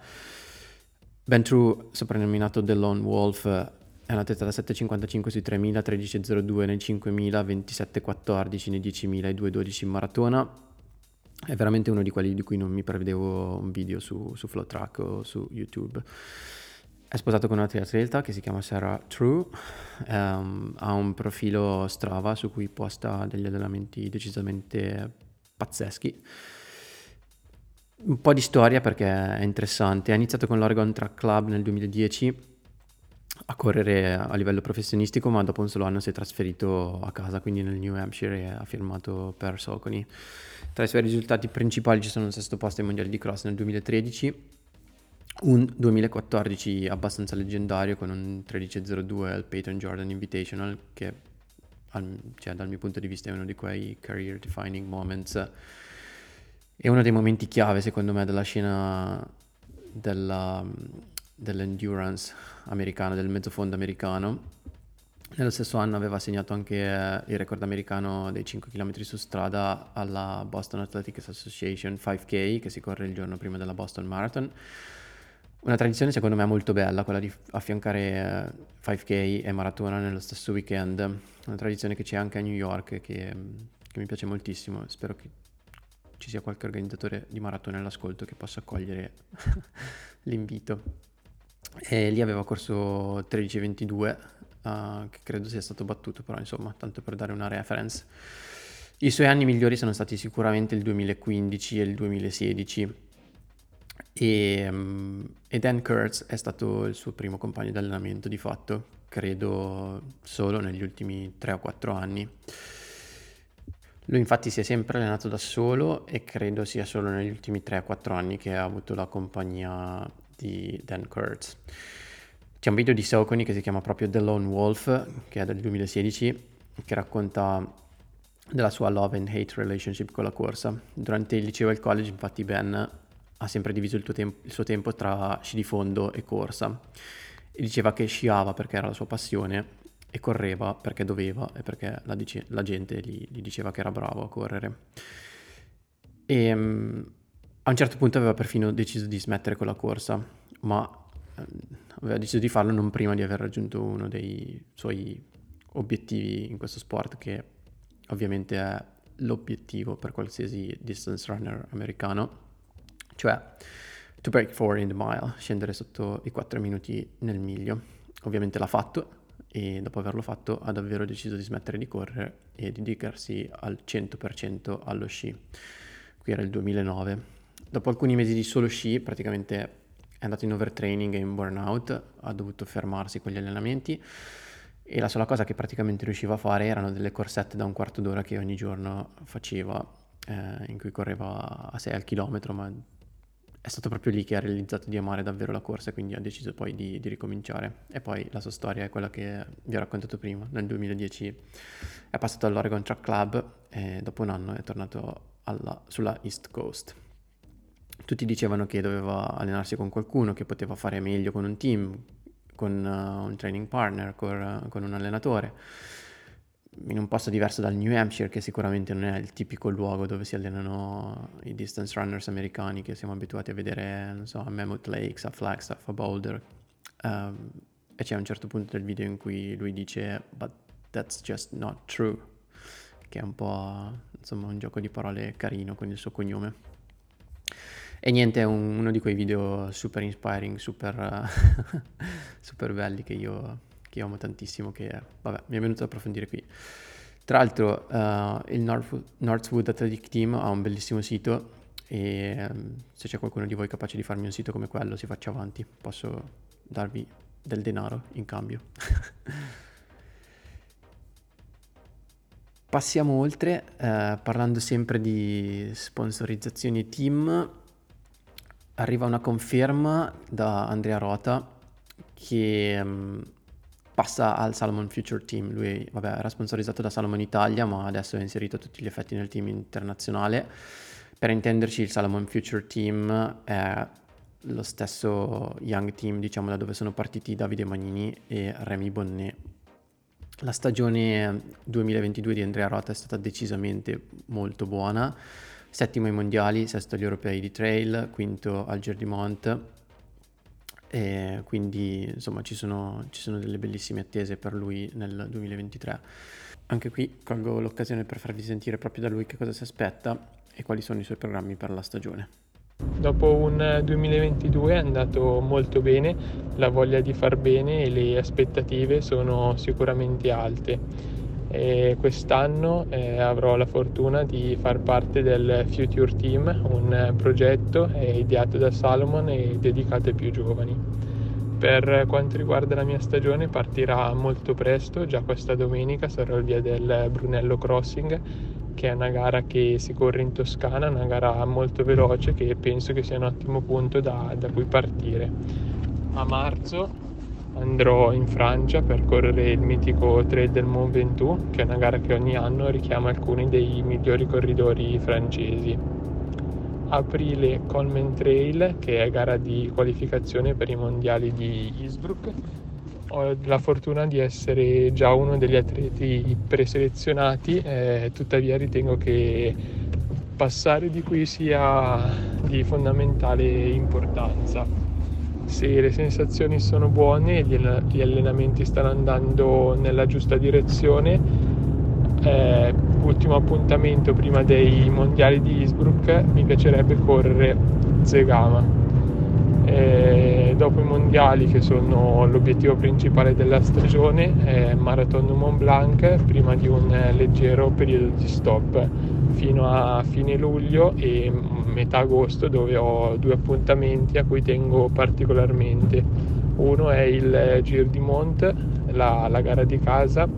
Ben True, soprannominato The Lone Wolf, è un atleta da sette cinquantacinque sui tremila, tredici zero due nei cinquemila, ventisette quattordici nei diecimila e due dodici in maratona. È veramente uno di quelli di cui non mi prevedevo un video su, su Flowtrack o su YouTube. È sposato con un'altra atleta che si chiama Sarah True, um, ha un profilo Strava su cui posta degli allenamenti decisamente pazzeschi. Un po' di storia perché è interessante. Ha iniziato con l'Oregon Track Club nel duemiladieci a correre a livello professionistico, ma dopo un solo anno si è trasferito a casa, quindi nel New Hampshire, e ha firmato per Saucony. Tra i suoi risultati principali ci sono un sesto posto ai mondiali di cross nel duemilatredici, un duemilaquattordici abbastanza leggendario con un tredici zero due al Peyton Jordan Invitational, che al, cioè, dal mio punto di vista è uno di quei career defining moments. È uno dei momenti chiave, secondo me, della scena della, dell'endurance americana, del mezzofondo americano. Nello stesso anno aveva segnato anche il record americano dei cinque chilometri su strada alla Boston Athletics Association cinque K, che si corre il giorno prima della Boston Marathon. Una tradizione secondo me molto bella, quella di affiancare cinque K e maratona nello stesso weekend. Una tradizione che c'è anche a New York, che, che mi piace moltissimo. Spero che ci sia qualche organizzatore di maratone all'ascolto che possa accogliere l'invito. E lì aveva corso tredici ventidue, uh, che credo sia stato battuto, però insomma, tanto per dare una reference. I suoi anni migliori sono stati sicuramente il duemilaquindici e il duemilasedici, e, um, e Dan Kurtz è stato il suo primo compagno di allenamento di fatto, credo solo negli ultimi tre o quattro anni. Lui infatti si è sempre allenato da solo, e credo sia solo negli ultimi tre o quattro anni che ha avuto la compagnia di Dan Kurtz. C'è un video di Saucony che si chiama proprio The Lone Wolf, che è del duemilasedici, che racconta della sua love and hate relationship con la corsa. Durante il liceo e il college infatti Ben ha sempre diviso il, tuo temp- il suo tempo tra sci di fondo e corsa, e diceva che sciava perché era la sua passione e correva perché doveva e perché la, dice- la gente gli-, gli diceva che era bravo a correre. E um, a un certo punto aveva perfino deciso di smettere con la corsa, ma um, aveva deciso di farlo non prima di aver raggiunto uno dei suoi obiettivi in questo sport, che ovviamente è l'obiettivo per qualsiasi distance runner americano, cioè to break four in the mile, scendere sotto i quattro minuti nel miglio. Ovviamente l'ha fatto, e dopo averlo fatto ha davvero deciso di smettere di correre e di dedicarsi al cento per cento allo sci. Qui era il duemilanove. Dopo alcuni mesi di solo sci, praticamente è andato in overtraining e in burnout, ha dovuto fermarsi con gli allenamenti, e la sola cosa che praticamente riusciva a fare erano delle corsette da un quarto d'ora che ogni giorno faceva, eh, in cui correva a sei al chilometro, ma è stato proprio lì che ha realizzato di amare davvero la corsa, quindi ha deciso poi di, di ricominciare. E poi la sua storia è quella che vi ho raccontato prima. Nel duemiladieci è passato all'Oregon Track Club e dopo un anno è tornato alla, sulla East Coast. Tutti dicevano che doveva allenarsi con qualcuno, che poteva fare meglio con un team, con uh, un training partner, con, uh, con un allenatore, in un posto diverso dal New Hampshire, che sicuramente non è il tipico luogo dove si allenano i distance runners americani che siamo abituati a vedere, non so, a Mammoth Lakes, a Flagstaff, a Boulder. Um, e c'è un certo punto del video in cui lui dice "but that's just not true", che è un po', insomma, un gioco di parole carino con il suo cognome. E niente, è un, uno di quei video super inspiring, super, uh, super belli che io, che io amo tantissimo, che vabbè, mi è venuto ad approfondire qui. Tra l'altro uh, il North, Northwood Athletic Team ha un bellissimo sito, e um, se c'è qualcuno di voi capace di farmi un sito come quello, si faccia avanti, posso darvi del denaro in cambio. Passiamo oltre, uh, parlando sempre di sponsorizzazioni e team. Arriva una conferma da Andrea Rota, che um, passa al Salomon Future Team. Lui, vabbè, era sponsorizzato da Salomon Italia, ma adesso è inserito a tutti gli effetti nel team internazionale. Per intenderci, il Salomon Future Team è lo stesso Young Team, diciamo, da dove sono partiti Davide Magnini e Remy Bonnet. La stagione duemilaventidue di Andrea Rota è stata decisamente molto buona. Settimo ai mondiali, sesto agli europei di trail, quinto al Giro di Mont, e quindi insomma ci sono, ci sono delle bellissime attese per lui nel duemilaventitré. Anche qui colgo l'occasione per farvi sentire proprio da lui che cosa si aspetta e quali sono i suoi programmi per la stagione. Dopo un duemilaventidue è andato molto bene, la voglia di far bene e le aspettative sono sicuramente alte. E quest'anno eh, avrò la fortuna di far parte del Future Team, un progetto ideato da Salomon e dedicato ai più giovani. Per quanto riguarda la mia stagione, partirà molto presto, già questa domenica sarò al via del Brunello Crossing, che è una gara che si corre in Toscana, una gara molto veloce che penso che sia un ottimo punto da, da cui partire. A marzo andrò in Francia per correre il mitico Trail del Mont Ventoux, che è una gara che ogni anno richiama alcuni dei migliori corridori francesi. Aprile Coleman Trail, che è gara di qualificazione per i mondiali di Innsbruck. Ho la fortuna di essere già uno degli atleti preselezionati, eh, tuttavia ritengo che passare di qui sia di fondamentale importanza. Se le sensazioni sono buone, gli allenamenti stanno andando nella giusta direzione, eh, ultimo appuntamento prima dei mondiali di Innsbruck mi piacerebbe correre Zegama. Eh, dopo i mondiali, che sono l'obiettivo principale della stagione, eh, Marathon Mont Blanc, prima di un leggero periodo di stop fino a fine luglio e metà agosto, dove ho due appuntamenti a cui tengo particolarmente. Uno è il Giro di Mont, la, la gara di casa,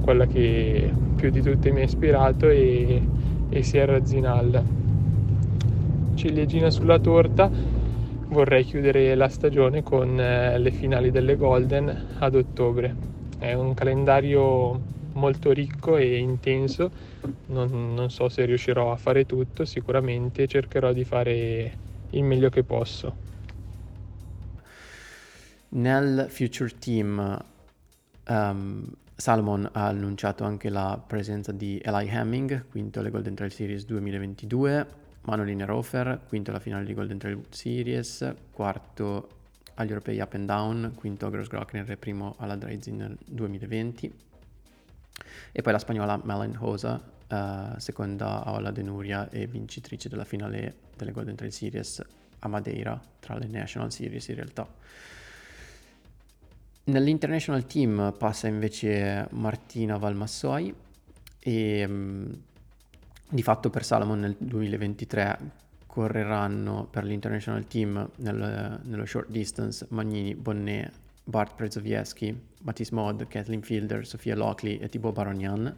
quella che più di tutte mi ha ispirato, e, e Sierra Zinal. Ciliegina sulla torta, vorrei chiudere la stagione con le finali delle Golden ad ottobre. È un calendario molto ricco e intenso, non, non so se riuscirò a fare tutto, sicuramente cercherò di fare il meglio che posso. Nel Future Team um, Salomon ha annunciato anche la presenza di Eli Hamming, quinto alle Golden Trail Series duemilaventidue, Manolin Rofer, quinto alla finale di Golden Trail Series, quarto agli Europei Up and Down, quinto a Grossglockner e primo alla Dreisin duemilaventi, e poi la spagnola Malin Hosa, uh, seconda alla De Nuria e vincitrice della finale delle Golden Trail Series a Madeira, tra le National Series in realtà. Nell'International Team passa invece Martina Valmassoi e mh, di fatto per Salomon nel duemilaventitré correranno per l'International Team nel, nello Short Distance Magnini, Bonnet, Bart Prezovieschi, Mathis Mod, Kathleen Fielder, Sofia Lockley e Thibaut Baronian,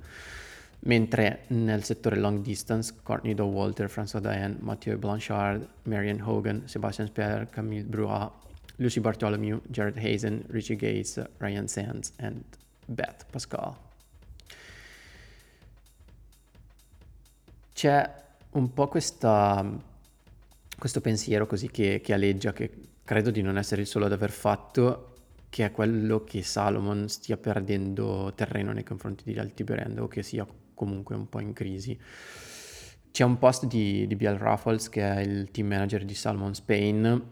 mentre nel settore Long Distance Courtney Dauwalter, François Daen, Mathieu Blanchard, Marianne Hogan, Sébastien Speer, Camille Bruat, Lucy Bartholomew, Jared Hazen, Richie Gates, Ryan Sands and Beth Pascal. C'è un po' questa, questo pensiero così che, che aleggia, che credo di non essere il solo ad aver fatto, che è quello che Salomon stia perdendo terreno nei confronti degli altri brand o che sia comunque un po' in crisi. C'è un post di, di Bill Raffles, che è il team manager di Salomon Spain,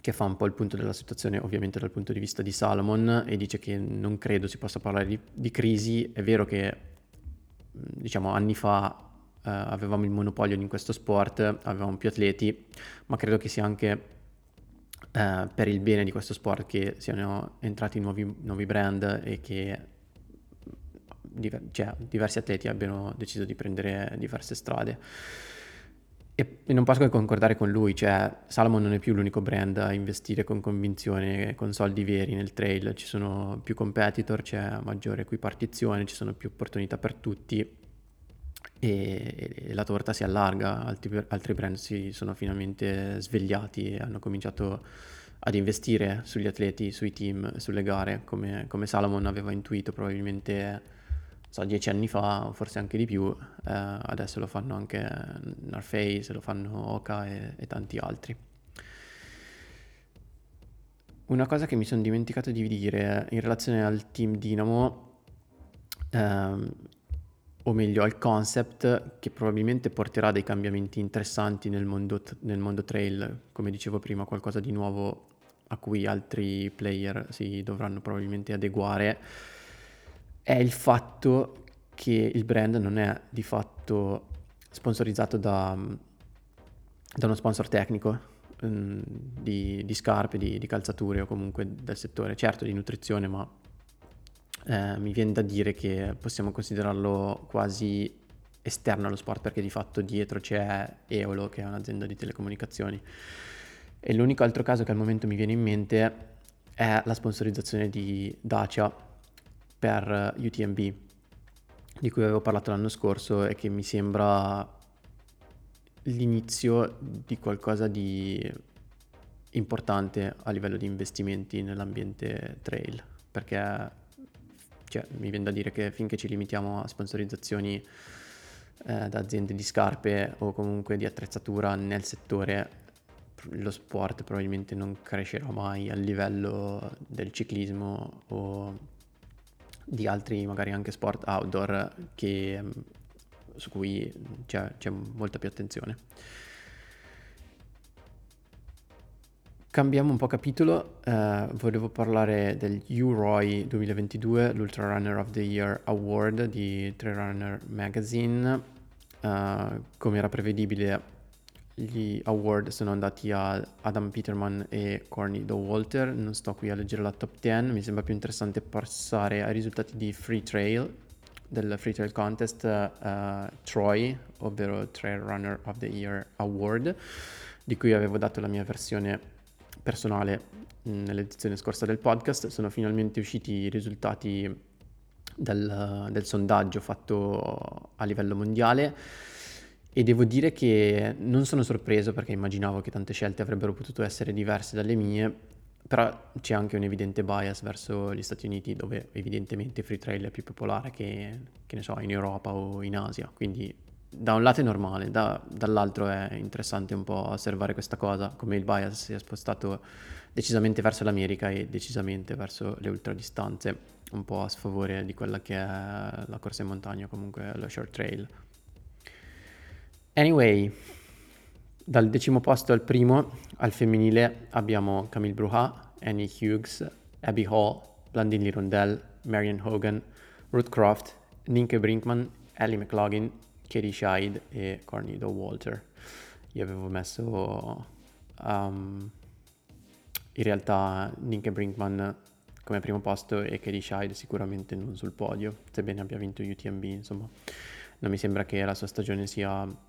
che fa un po' il punto della situazione ovviamente dal punto di vista di Salomon, e dice che non credo si possa parlare di, di crisi. È vero che diciamo anni fa eh, avevamo il monopolio in questo sport, avevamo più atleti, ma credo che sia anche eh, per il bene di questo sport che siano entrati nuovi, nuovi brand e che diver- cioè, diversi atleti abbiano deciso di prendere diverse strade. E non posso che concordare con lui, cioè Salomon non è più l'unico brand a investire con convinzione, con soldi veri nel trail. Ci sono più competitor, c'è maggiore equipartizione, ci sono più opportunità per tutti e, e la torta si allarga. Altri, altri brand si sono finalmente svegliati e hanno cominciato ad investire sugli atleti, sui team, sulle gare, come, come Salomon aveva intuito probabilmente so dieci anni fa o forse anche di più. Eh, adesso lo fanno anche North Face, lo fanno Oka e, e tanti altri. Una cosa che mi sono dimenticato di dire in relazione al team Dinamo, ehm, o meglio al concept, che probabilmente porterà dei cambiamenti interessanti nel mondo, nel mondo trail, come dicevo prima, qualcosa di nuovo a cui altri player si dovranno probabilmente adeguare, è il fatto che il brand non è di fatto sponsorizzato da, da uno sponsor tecnico um, di, di scarpe, di, di calzature o comunque del settore, certo di nutrizione, ma eh, mi viene da dire che possiamo considerarlo quasi esterno allo sport, perché di fatto dietro c'è Eolo, che è un'azienda di telecomunicazioni. E l'unico altro caso che al momento mi viene in mente è la sponsorizzazione di Dacia per U T M B, di cui avevo parlato l'anno scorso, e che mi sembra l'inizio di qualcosa di importante a livello di investimenti nell'ambiente trail, perché cioè, mi viene da dire che finché ci limitiamo a sponsorizzazioni eh, da aziende di scarpe o comunque di attrezzatura nel settore, lo sport probabilmente non crescerà mai a livello del ciclismo o di altri magari anche sport outdoor che, su cui c'è, c'è molta più attenzione. Cambiamo un po' capitolo, eh, volevo parlare del U R O I duemilaventidue, l'Ultra Runner of the Year Award di Trail Runner Magazine. Uh, come era prevedibile, gli award sono andati a Adam Peterman e Courtney Dauwalter. Non sto qui a leggere la top dieci, mi sembra più interessante passare ai risultati di Free Trail, del Free Trail Contest uh, T R O Y, ovvero Trail Runner of the Year Award, di cui avevo dato la mia versione personale nell'edizione scorsa del podcast. Sono finalmente usciti i risultati del, del sondaggio fatto a livello mondiale. E devo dire che non sono sorpreso, perché immaginavo che tante scelte avrebbero potuto essere diverse dalle mie, però c'è anche un evidente bias verso gli Stati Uniti, dove evidentemente free trail è più popolare che, che ne so, in Europa o in Asia, quindi da un lato è normale, da, dall'altro è interessante un po' osservare questa cosa, come il bias si è spostato decisamente verso l'America e decisamente verso le ultradistanze, un po' a sfavore di quella che è la corsa in montagna, comunque lo short trail. Anyway, dal decimo posto al primo, al femminile, abbiamo Camille Bruhat, Annie Hughes, Abby Hall, Blandini Rondell, Marion Hogan, Ruth Croft, Nienke Brinkman, Ellie McLaughlin, Katie Scheid e Courtney Dauwalter. Io avevo messo um, in realtà Nienke Brinkman come primo posto e Katie Scheid sicuramente non sul podio, sebbene abbia vinto U T M B, insomma non mi sembra che la sua stagione sia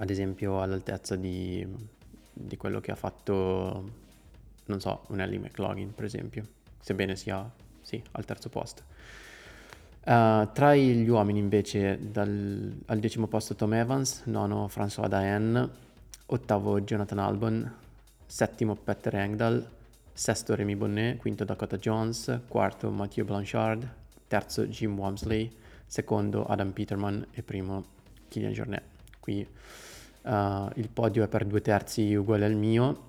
ad esempio all'altezza di, di quello che ha fatto, non so, un Ellie McLaughlin per esempio, sebbene sia sì al terzo posto. Uh, tra gli uomini invece dal, al decimo posto Tom Evans, nono François Daen, ottavo Jonathan Albon, settimo Petter Engdahl, sesto Remy Bonnet, quinto Dakota Jones, quarto Mathieu Blanchard, terzo Jim Wamsley, secondo Adam Peterman e primo Kylian Jornet. Qui uh, il podio è per due terzi uguale al mio,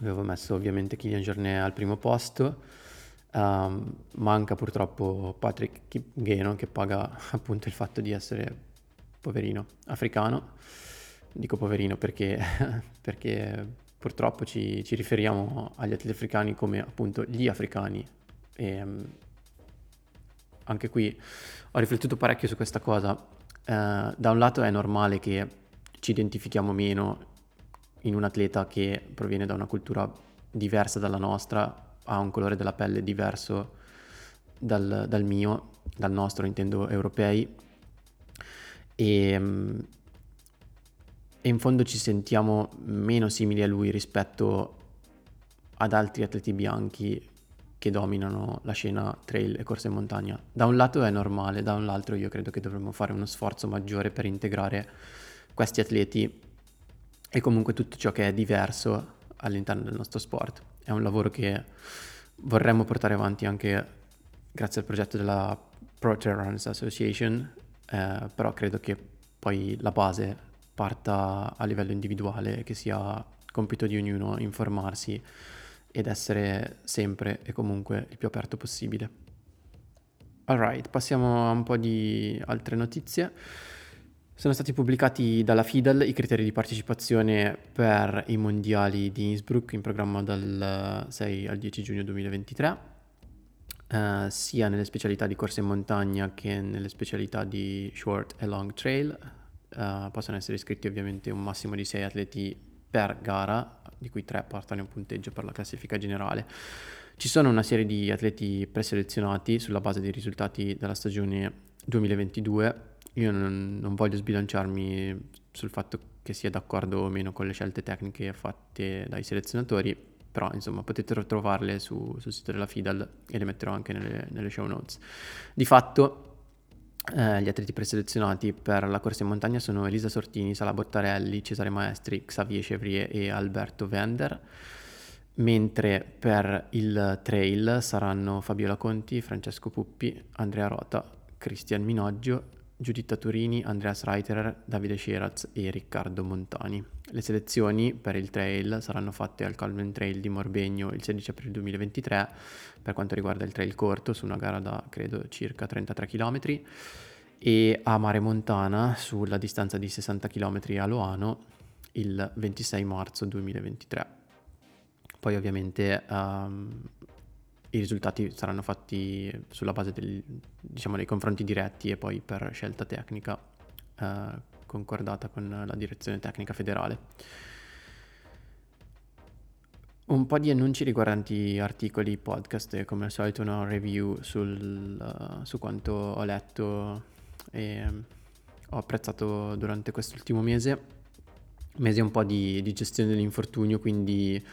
avevo messo ovviamente Kylian Jornet al primo posto. Um, manca purtroppo Patrick Kipngeno, che paga appunto il fatto di essere poverino africano. Dico poverino perché, perché purtroppo ci, ci riferiamo agli atleti africani come appunto gli africani e, um, anche qui ho riflettuto parecchio su questa cosa. Uh, da un lato è normale che ci identifichiamo meno in un atleta che proviene da una cultura diversa dalla nostra, ha un colore della pelle diverso dal, dal mio, dal nostro intendo europei, e, e in fondo ci sentiamo meno simili a lui rispetto ad altri atleti bianchi che dominano la scena trail e corsa in montagna. Da un lato è normale, da un altro io credo che dovremmo fare uno sforzo maggiore per integrare questi atleti e comunque tutto ciò che è diverso all'interno del nostro sport. È un lavoro che vorremmo portare avanti anche grazie al progetto della Pro Trail Runners Association, eh, però credo che poi la base parta a livello individuale, che sia compito di ognuno informarsi ed essere sempre e comunque il più aperto possibile. Alright, passiamo a un po' di altre notizie. Sono stati pubblicati dalla FIDAL i criteri di partecipazione per i mondiali di Innsbruck in programma dal sei al dieci giugno duemilaventitré, eh, sia nelle specialità di corsa in montagna che nelle specialità di short e long trail. Eh, possono essere iscritti ovviamente un massimo di sei atleti per gara, di cui tre portano un punteggio per la classifica generale. Ci sono una serie di atleti preselezionati sulla base dei risultati della stagione duemilaventidue. Io non, non voglio sbilanciarmi sul fatto che sia d'accordo o meno con le scelte tecniche fatte dai selezionatori, però insomma potete trovarle su, sul sito della FIDAL e le metterò anche nelle, nelle show notes. Di fatto eh, gli atleti preselezionati per la corsa in montagna sono Elisa Sortini, Sala Bottarelli, Cesare Maestri, Xavier Chevrier e Alberto Vender, mentre per il trail saranno Fabiola Conti, Francesco Puppi, Andrea Rota, Cristian Minoggio, Giuditta Turini, Andreas Reiterer, Davide Sceraz e Riccardo Montani. Le selezioni per il trail saranno fatte al Calmen Trail di Morbegno il sedici aprile duemilaventitré per quanto riguarda il trail corto, su una gara da credo circa trentatré chilometri, e a Mare Montana sulla distanza di sessanta chilometri a Loano il ventisei marzo duemilaventitré. Poi ovviamente um, i risultati saranno fatti sulla base del, diciamo, dei confronti diretti e poi per scelta tecnica eh, concordata con la direzione tecnica federale. Un po' di annunci riguardanti articoli, podcast e come al solito una review sul, uh, su quanto ho letto e um, ho apprezzato durante quest'ultimo mese, mese un po' di, di gestione dell'infortunio, quindi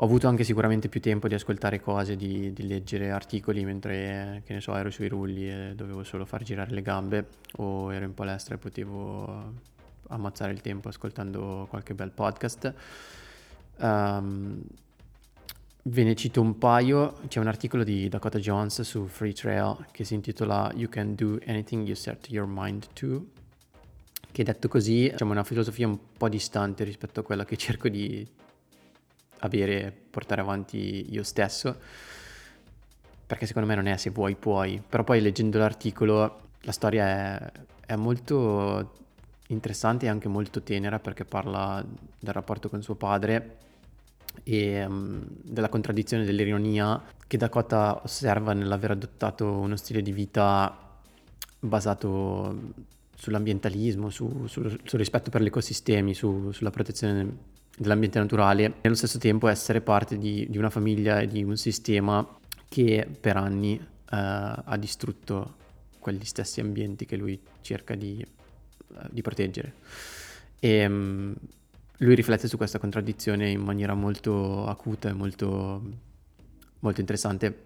ho avuto anche sicuramente più tempo di ascoltare cose, di, di leggere articoli, mentre, che ne so, ero sui rulli e dovevo solo far girare le gambe, o ero in palestra e potevo ammazzare il tempo ascoltando qualche bel podcast. Um, ve ne cito un paio. C'è un articolo di Dakota Jones su Free Trail che si intitola You Can Do Anything You Set Your Mind To, che detto così, diciamo, è una filosofia un po' distante rispetto a quella che cerco di avere, portare avanti io stesso, perché secondo me non è se vuoi puoi. Però poi, leggendo l'articolo, la storia è, è molto interessante e anche molto tenera, perché parla del rapporto con suo padre e um, della contraddizione, dell'ironia che Dakota osserva nell'aver adottato uno stile di vita basato sull'ambientalismo, su, sul, sul rispetto per gli ecosistemi, su, sulla protezione dell'ambiente naturale, e allo stesso tempo essere parte di, di una famiglia e di un sistema che per anni eh, ha distrutto quegli stessi ambienti che lui cerca di, di proteggere. E mh, lui riflette su questa contraddizione in maniera molto acuta e molto, molto interessante.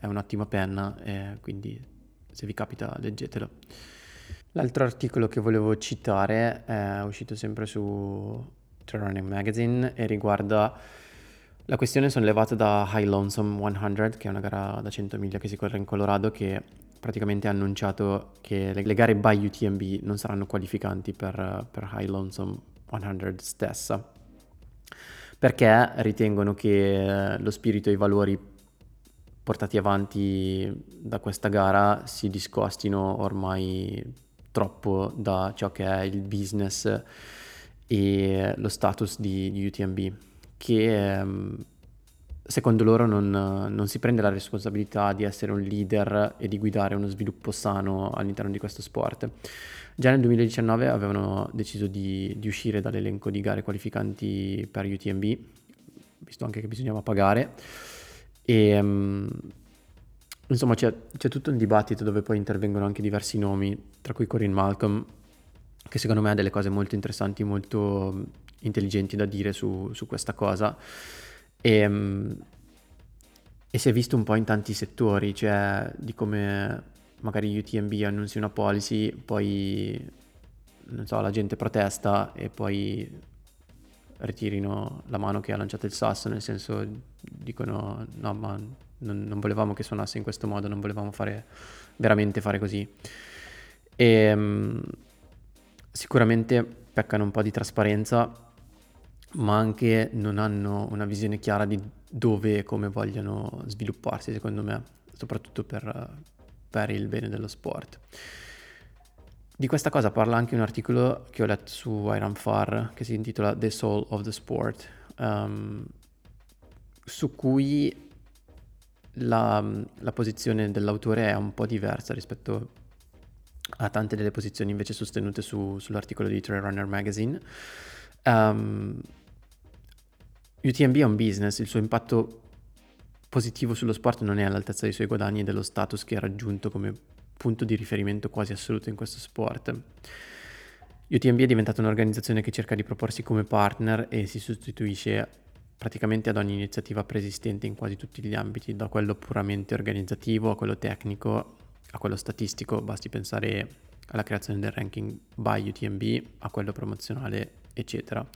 È un'ottima penna, e quindi se vi capita leggetelo. L'altro articolo che volevo citare è uscito sempre su Running Magazine e riguarda la questione sollevata da High Lonesome cento, che è una gara da cento miglia che si corre in Colorado, che praticamente ha annunciato che le gare by U T M B non saranno qualificanti per, per High Lonesome cento stessa, perché ritengono che lo spirito e i valori portati avanti da questa gara si discostino ormai troppo da ciò che è il business e lo status di, di U T M B, che secondo loro non, non si prende la responsabilità di essere un leader e di guidare uno sviluppo sano all'interno di questo sport. Già nel duemiladiciannove avevano deciso di, di uscire dall'elenco di gare qualificanti per U T M B, visto anche che bisognava pagare, e insomma c'è, c'è tutto un dibattito dove poi intervengono anche diversi nomi, tra cui Corinne Malcolm, che secondo me ha delle cose molto interessanti, molto intelligenti da dire su, su questa cosa, e, e si è visto un po' in tanti settori, cioè di come magari U T M B annunzi una policy, poi non so, la gente protesta e poi ritirino la mano che ha lanciato il sasso, nel senso dicono no, ma non, non volevamo che suonasse in questo modo, non volevamo fare veramente fare così. E sicuramente peccano un po' di trasparenza, ma anche non hanno una visione chiara di dove e come vogliono svilupparsi, secondo me, soprattutto per, per il bene dello sport. Di questa cosa parla anche un articolo che ho letto su iRunFar, che si intitola The Soul of the Sport, um, su cui la, la posizione dell'autore è un po' diversa rispetto a tante delle posizioni invece sostenute su, sull'articolo di Trail Runner Magazine. Um, U T M B è un business, il suo impatto positivo sullo sport non è all'altezza dei suoi guadagni e dello status che ha raggiunto come punto di riferimento quasi assoluto in questo sport. U T M B è diventata un'organizzazione che cerca di proporsi come partner e si sostituisce praticamente ad ogni iniziativa preesistente in quasi tutti gli ambiti, da quello puramente organizzativo a quello tecnico, a quello statistico, basti pensare alla creazione del ranking by U T M B, a quello promozionale, eccetera.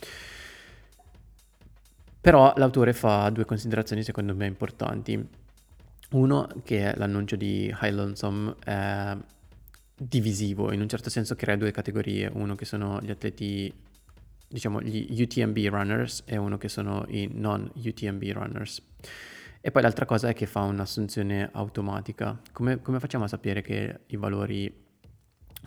Però l'autore fa due considerazioni secondo me importanti. Uno, che l'annuncio di High Lonesome è divisivo, in un certo senso crea due categorie, uno che sono gli atleti, diciamo gli U T M B runners, e uno che sono i non U T M B runners. E poi l'altra cosa è che fa un'assunzione automatica. Come, come facciamo a sapere che i valori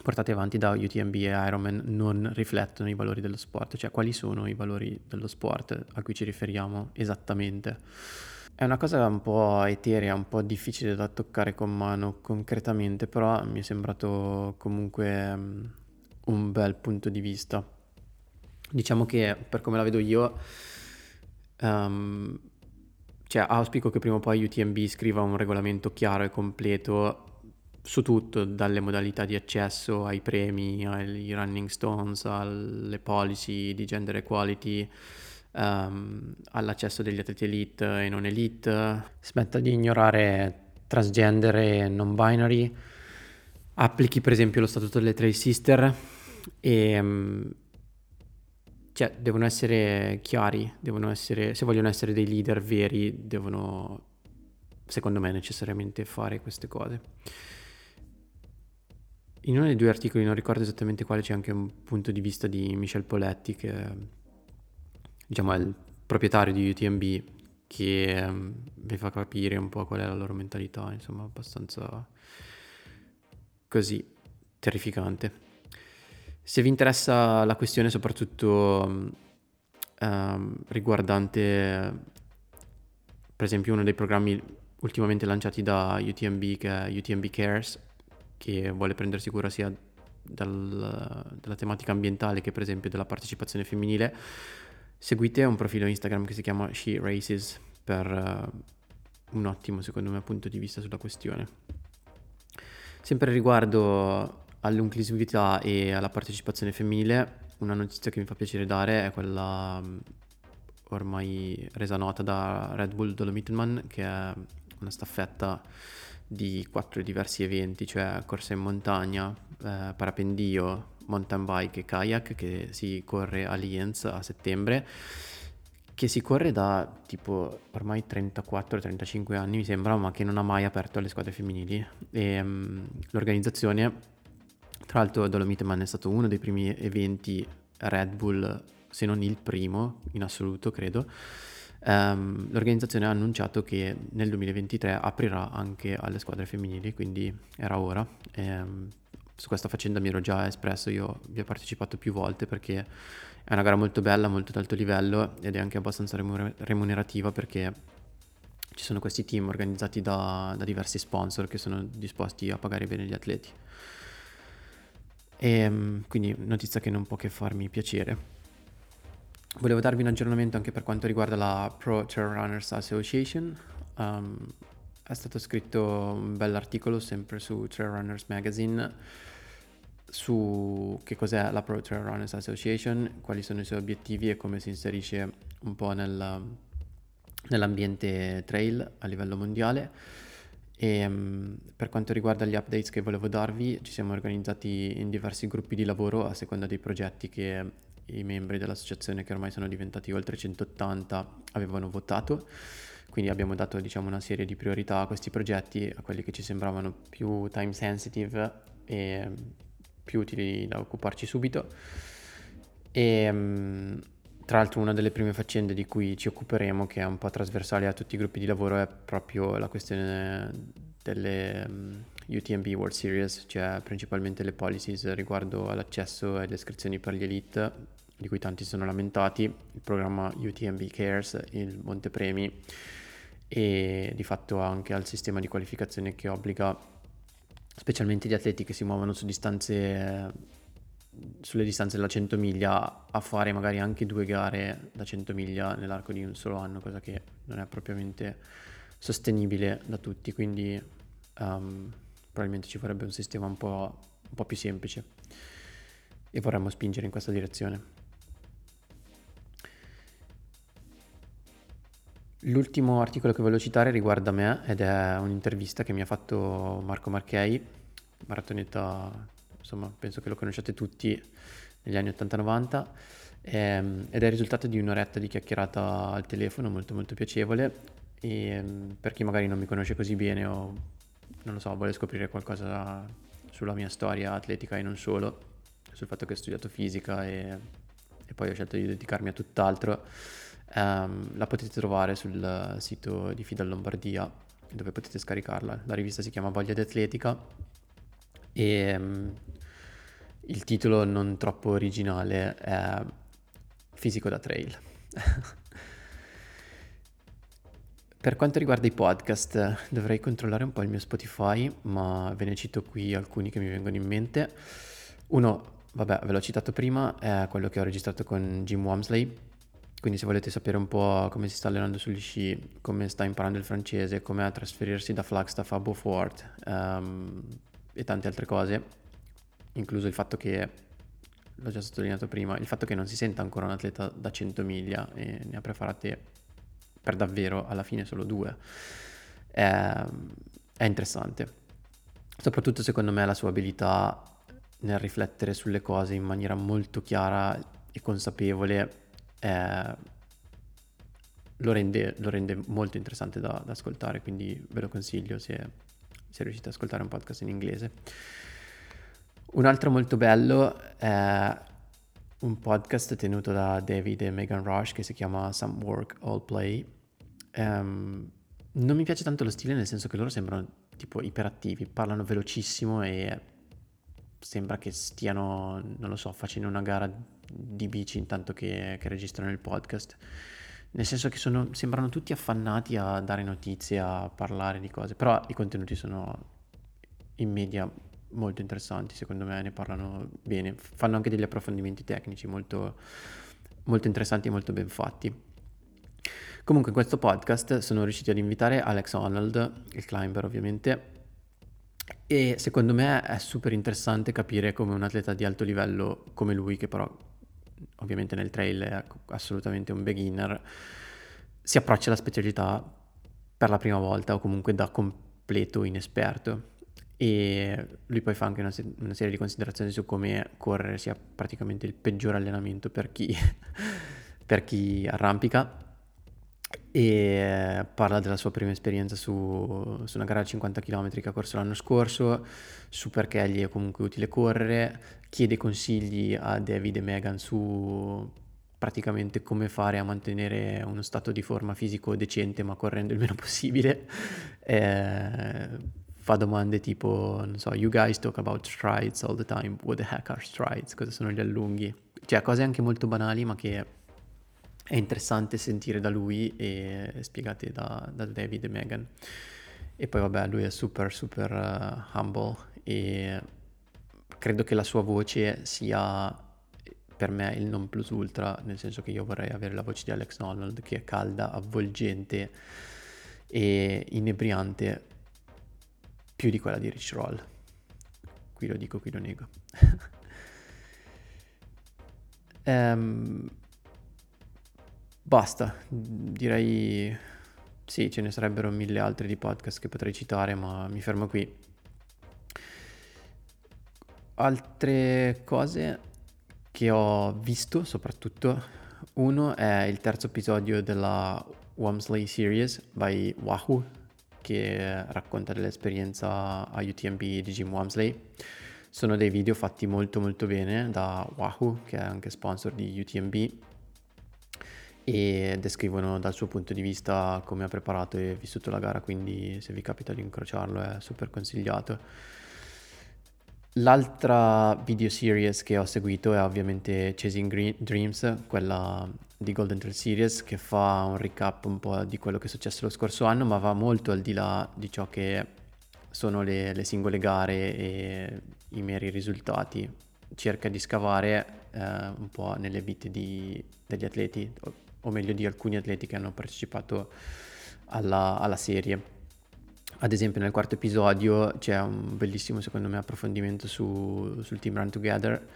portati avanti da U T M B e Ironman non riflettono i valori dello sport? Cioè, quali sono i valori dello sport a cui ci riferiamo esattamente? È una cosa un po' eterea, un po' difficile da toccare con mano concretamente, però mi è sembrato comunque um, un bel punto di vista. Diciamo che, per come la vedo io, um, cioè auspico che prima o poi U T M B scriva un regolamento chiaro e completo su tutto, dalle modalità di accesso ai premi, ai running stones, alle policy di gender equality, um, all'accesso degli atleti elite e non elite, smetta di ignorare transgender e non binary, applichi per esempio lo statuto delle Trail Sister e... Um, cioè, devono essere chiari, devono essere, se vogliono essere dei leader veri, devono, secondo me, necessariamente fare queste cose. in uno dei due articoli, non ricordo esattamente quale, c'è anche un punto di vista di Michel Poletti, che diciamo è il proprietario di U T M B, che vi fa capire un po' qual è la loro mentalità, insomma abbastanza così terrificante. Se vi interessa la questione soprattutto um, riguardante per esempio uno dei programmi ultimamente lanciati da U T M B, che è U T M B Cares, che vuole prendersi cura sia dal, della tematica ambientale che per esempio della partecipazione femminile, seguite un profilo Instagram che si chiama She Races per uh, un ottimo, secondo me, punto di vista sulla questione. Sempre riguardo all'inclusività e alla partecipazione femminile, una notizia che mi fa piacere dare è quella um, ormai resa nota da Red Bull Dolomite Man, che è una staffetta di quattro diversi eventi, cioè corsa in montagna, eh, parapendio, mountain bike e kayak, che si corre a Lienz a settembre, che si corre da tipo ormai trentaquattro trentacinque anni mi sembra, ma che non ha mai aperto alle squadre femminili. E um, l'organizzazione, tra l'altro Dolomite Man è stato uno dei primi eventi Red Bull, se non il primo in assoluto credo, um, l'organizzazione ha annunciato che nel duemilaventitré aprirà anche alle squadre femminili, quindi era ora. Um, su questa faccenda mi ero già espresso, io vi ho partecipato più volte perché è una gara molto bella, molto d'alto livello, ed è anche abbastanza remunerativa perché ci sono questi team organizzati da, da diversi sponsor che sono disposti a pagare bene gli atleti. E quindi notizia che non può che farmi piacere. Volevo darvi un aggiornamento anche per quanto riguarda la Pro Trail Runners Association. Um, è stato scritto un bell'articolo sempre su Trail Runners Magazine su che cos'è la Pro Trail Runners Association, quali sono i suoi obiettivi e come si inserisce un po' nel, nell'ambiente trail a livello mondiale. E um, per quanto riguarda gli updates che volevo darvi, ci siamo organizzati in diversi gruppi di lavoro a seconda dei progetti che i membri dell'associazione, che ormai sono diventati oltre centottanta, avevano votato. Quindi abbiamo dato, diciamo, una serie di priorità a questi progetti, a quelli che ci sembravano più time sensitive e più utili da occuparci subito. E um, tra l'altro una delle prime faccende di cui ci occuperemo, che è un po' trasversale a tutti i gruppi di lavoro, è proprio la questione delle um, U T M B World Series, cioè principalmente le policies riguardo all'accesso e alle iscrizioni per gli elite, di cui tanti sono lamentati, il programma U T M B Cares, il Montepremi e di fatto anche al sistema di qualificazione che obbliga specialmente gli atleti che si muovono su distanze sulle distanze da cento miglia a fare magari anche due gare da cento miglia nell'arco di un solo anno, cosa che non è propriamente sostenibile da tutti, quindi um, probabilmente ci vorrebbe un sistema un po', un po' più semplice e vorremmo spingere in questa direzione. L'ultimo articolo che voglio citare riguarda me ed è un'intervista che mi ha fatto Marco Marchei, maratoneta, insomma penso che lo conosciate tutti, negli anni ottanta novanta, ehm, ed è il risultato di un'oretta di chiacchierata al telefono molto molto piacevole. E per chi magari non mi conosce così bene o non lo so, vuole scoprire qualcosa sulla mia storia atletica e non solo, sul fatto che ho studiato fisica e, e poi ho scelto di dedicarmi a tutt'altro, ehm, la potete trovare sul sito di Fida Lombardia, dove potete scaricarla. La rivista si chiama Voglia di Atletica e ehm, il titolo non troppo originale è Fisico da Trail. Per quanto riguarda i podcast, dovrei controllare un po' il mio Spotify, ma ve ne cito qui alcuni che mi vengono in mente. Uno, vabbè, ve l'ho citato prima, è quello che ho registrato con Jim Wamsley, quindi se volete sapere un po' come si sta allenando sugli sci, come sta imparando il francese, come trasferirsi da Flagstaff a Beaufort um, e tante altre cose, incluso il fatto che, l'ho già sottolineato prima, il fatto che non si senta ancora un atleta da cento miglia e ne ha preparate per davvero alla fine solo due, è, è interessante. Soprattutto secondo me la sua abilità nel riflettere sulle cose in maniera molto chiara e consapevole è, lo, rende, lo rende molto interessante da, da ascoltare, quindi ve lo consiglio se, se riuscite ad ascoltare un podcast in inglese. Un altro molto bello è un podcast tenuto da David e Megan Rush che si chiama Some Work, All Play. Um, non mi piace tanto lo stile, nel senso che loro sembrano tipo iperattivi, parlano velocissimo e sembra che stiano, non lo so, facendo una gara di bici intanto che, che registrano il podcast. Nel senso che sono, sembrano tutti affannati a dare notizie, a parlare di cose, però i contenuti sono in media molto interessanti, secondo me ne parlano bene, fanno anche degli approfondimenti tecnici molto, molto interessanti e molto ben fatti. Comunque in questo podcast sono riusciti ad invitare Alex Honnold, il climber ovviamente, e secondo me è super interessante capire come un atleta di alto livello come lui, che però ovviamente nel trail è assolutamente un beginner, si approccia alla specialità per la prima volta o comunque da completo inesperto. E lui poi fa anche una, se- una serie di considerazioni su come correre sia praticamente il peggior allenamento per chi, per chi arrampica, e parla della sua prima esperienza su, su una gara da cinquanta chilometri che ha corso l'anno scorso, su perché gli è comunque utile correre, chiede consigli a David e Megan su praticamente come fare a mantenere uno stato di forma fisico decente ma correndo il meno possibile, eh, fa domande tipo, non so, you guys talk about strides all the time, what the heck are strides, cosa sono gli allunghi, cioè cose anche molto banali ma che è interessante sentire da lui e spiegate da, da David e Megan. E poi vabbè, lui è super super uh, humble e credo che la sua voce sia per me il non plus ultra, nel senso che io vorrei avere la voce di Alex Honnold, che è calda, avvolgente e inebriante più di quella di Rich Roll. Qui lo dico, qui lo nego. um, Basta, direi sì, ce ne sarebbero mille altri di podcast che potrei citare, ma mi fermo qui. Altre cose che ho visto soprattutto, uno è il terzo episodio della Wamsley Series by Wahoo, che racconta dell'esperienza a U T M B di Jim Wamsley. Sono dei video fatti molto molto bene da Wahoo, che è anche sponsor di U T M B, e descrivono dal suo punto di vista come ha preparato e vissuto la gara, quindi se vi capita di incrociarlo è super consigliato. L'altra video series che ho seguito è ovviamente Chasing Green Dreams, quella di Golden Trail Series, che fa un recap un po' di quello che è successo lo scorso anno, ma va molto al di là di ciò che sono le, le singole gare e i meri risultati. Cerca di scavare eh, un po' nelle vite di, degli atleti, o, o meglio di alcuni atleti che hanno partecipato alla, alla serie. Ad esempio nel quarto episodio c'è un bellissimo, secondo me, approfondimento su, sul team Run Together.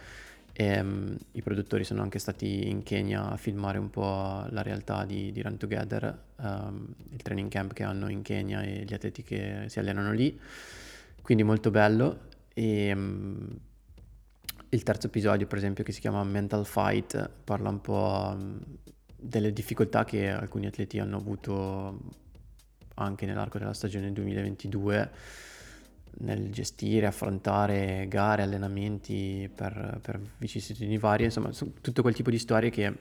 E, um, i produttori sono anche stati in Kenya a filmare un po' la realtà di, di Run Together, um, il training camp che hanno in Kenya e gli atleti che si allenano lì, quindi molto bello. E um, il terzo episodio, per esempio, che si chiama Mental Fight, parla un po' delle difficoltà che alcuni atleti hanno avuto anche nell'arco della stagione duemilaventidue nel gestire, affrontare gare, allenamenti per, per vicissitudini varie, insomma tutto quel tipo di storie che,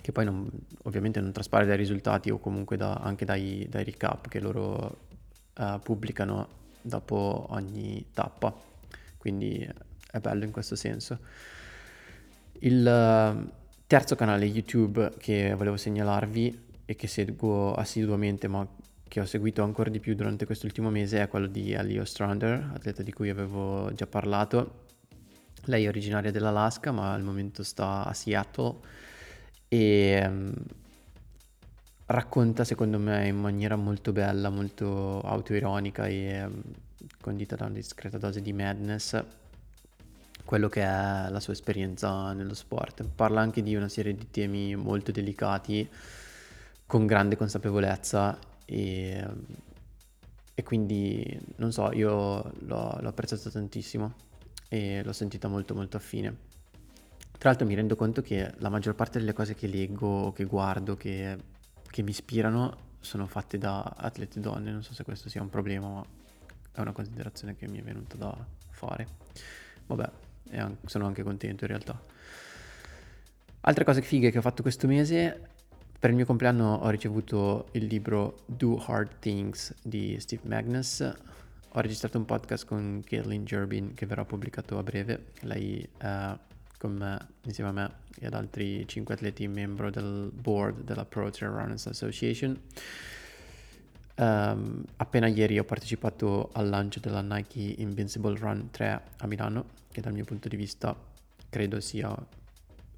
che poi non, ovviamente non traspare dai risultati o comunque da, anche dai, dai recap che loro uh, pubblicano dopo ogni tappa, quindi è bello in questo senso. Il terzo canale YouTube che volevo segnalarvi e che seguo assiduamente, ma che ho seguito ancora di più durante quest'ultimo mese, è quello di Ellie Ostrander, atleta di cui avevo già parlato. Lei è originaria dell'Alaska, ma al momento sta a Seattle e um, racconta, secondo me, in maniera molto bella, molto autoironica e um, condita da una discreta dose di madness, quello che è la sua esperienza nello sport. Parla anche di una serie di temi molto delicati con grande consapevolezza e, e quindi non so, io l'ho, l'ho apprezzato tantissimo e l'ho sentita molto molto affine. Tra l'altro mi rendo conto che la maggior parte delle cose che leggo, che guardo, che, che mi ispirano sono fatte da atlete donne, non so se questo sia un problema, ma è una considerazione che mi è venuta da fare. vabbè, sono anche contento in realtà. Altre cose fighe che ho fatto questo mese: per il mio compleanno ho ricevuto il libro Do Hard Things di Steve Magnus, ho registrato un podcast con Caitlin Gerbin che verrà pubblicato a breve. Lei eh, con me, insieme a me e ad altri cinque atleti, membro del board della Pro Trail Runners Association. Um, appena ieri ho partecipato al lancio della Nike Invincible Run tre a Milano, che dal mio punto di vista credo sia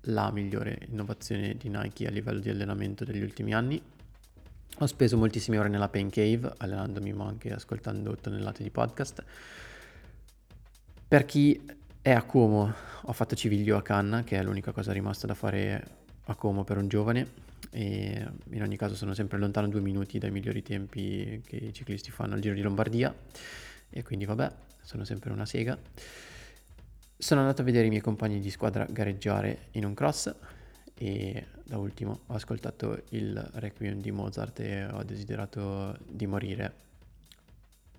la migliore innovazione di Nike a livello di allenamento degli ultimi anni. Ho speso moltissime ore nella Pain Cave, allenandomi ma anche ascoltando tonnellate di podcast. Per chi è a Como, ho fatto Civiglio a Canna, che è l'unica cosa rimasta da fare a Como per un giovane, e in ogni caso sono sempre lontano due minuti dai migliori tempi che i ciclisti fanno al Giro di Lombardia, e quindi vabbè, sono sempre una sega. Sono andato a vedere i miei compagni di squadra gareggiare in un cross, e da ultimo ho ascoltato il Requiem di Mozart e ho desiderato di morire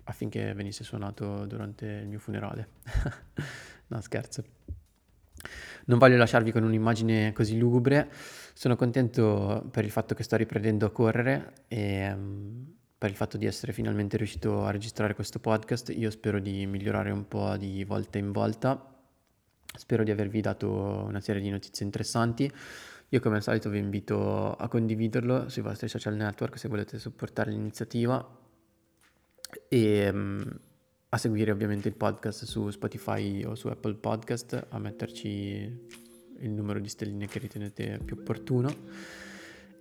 affinché venisse suonato durante il mio funerale. No, scherzo. Non voglio lasciarvi con un'immagine così lugubre. Sono contento per il fatto che sto riprendendo a correre e per il fatto di essere finalmente riuscito a registrare questo podcast. Io spero di migliorare un po' di volta in volta. Spero di avervi dato una serie di notizie interessanti. Io come al solito vi invito a condividerlo sui vostri social network se volete supportare l'iniziativa, e a seguire ovviamente il podcast su Spotify o su Apple Podcast, a metterci il numero di stelline che ritenete più opportuno,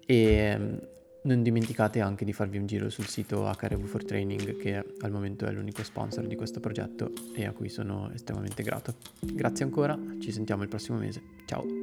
e non dimenticate anche di farvi un giro sul sito H R V for Training, che al momento è l'unico sponsor di questo progetto e a cui sono estremamente grato. Grazie ancora, ci sentiamo il prossimo mese, ciao!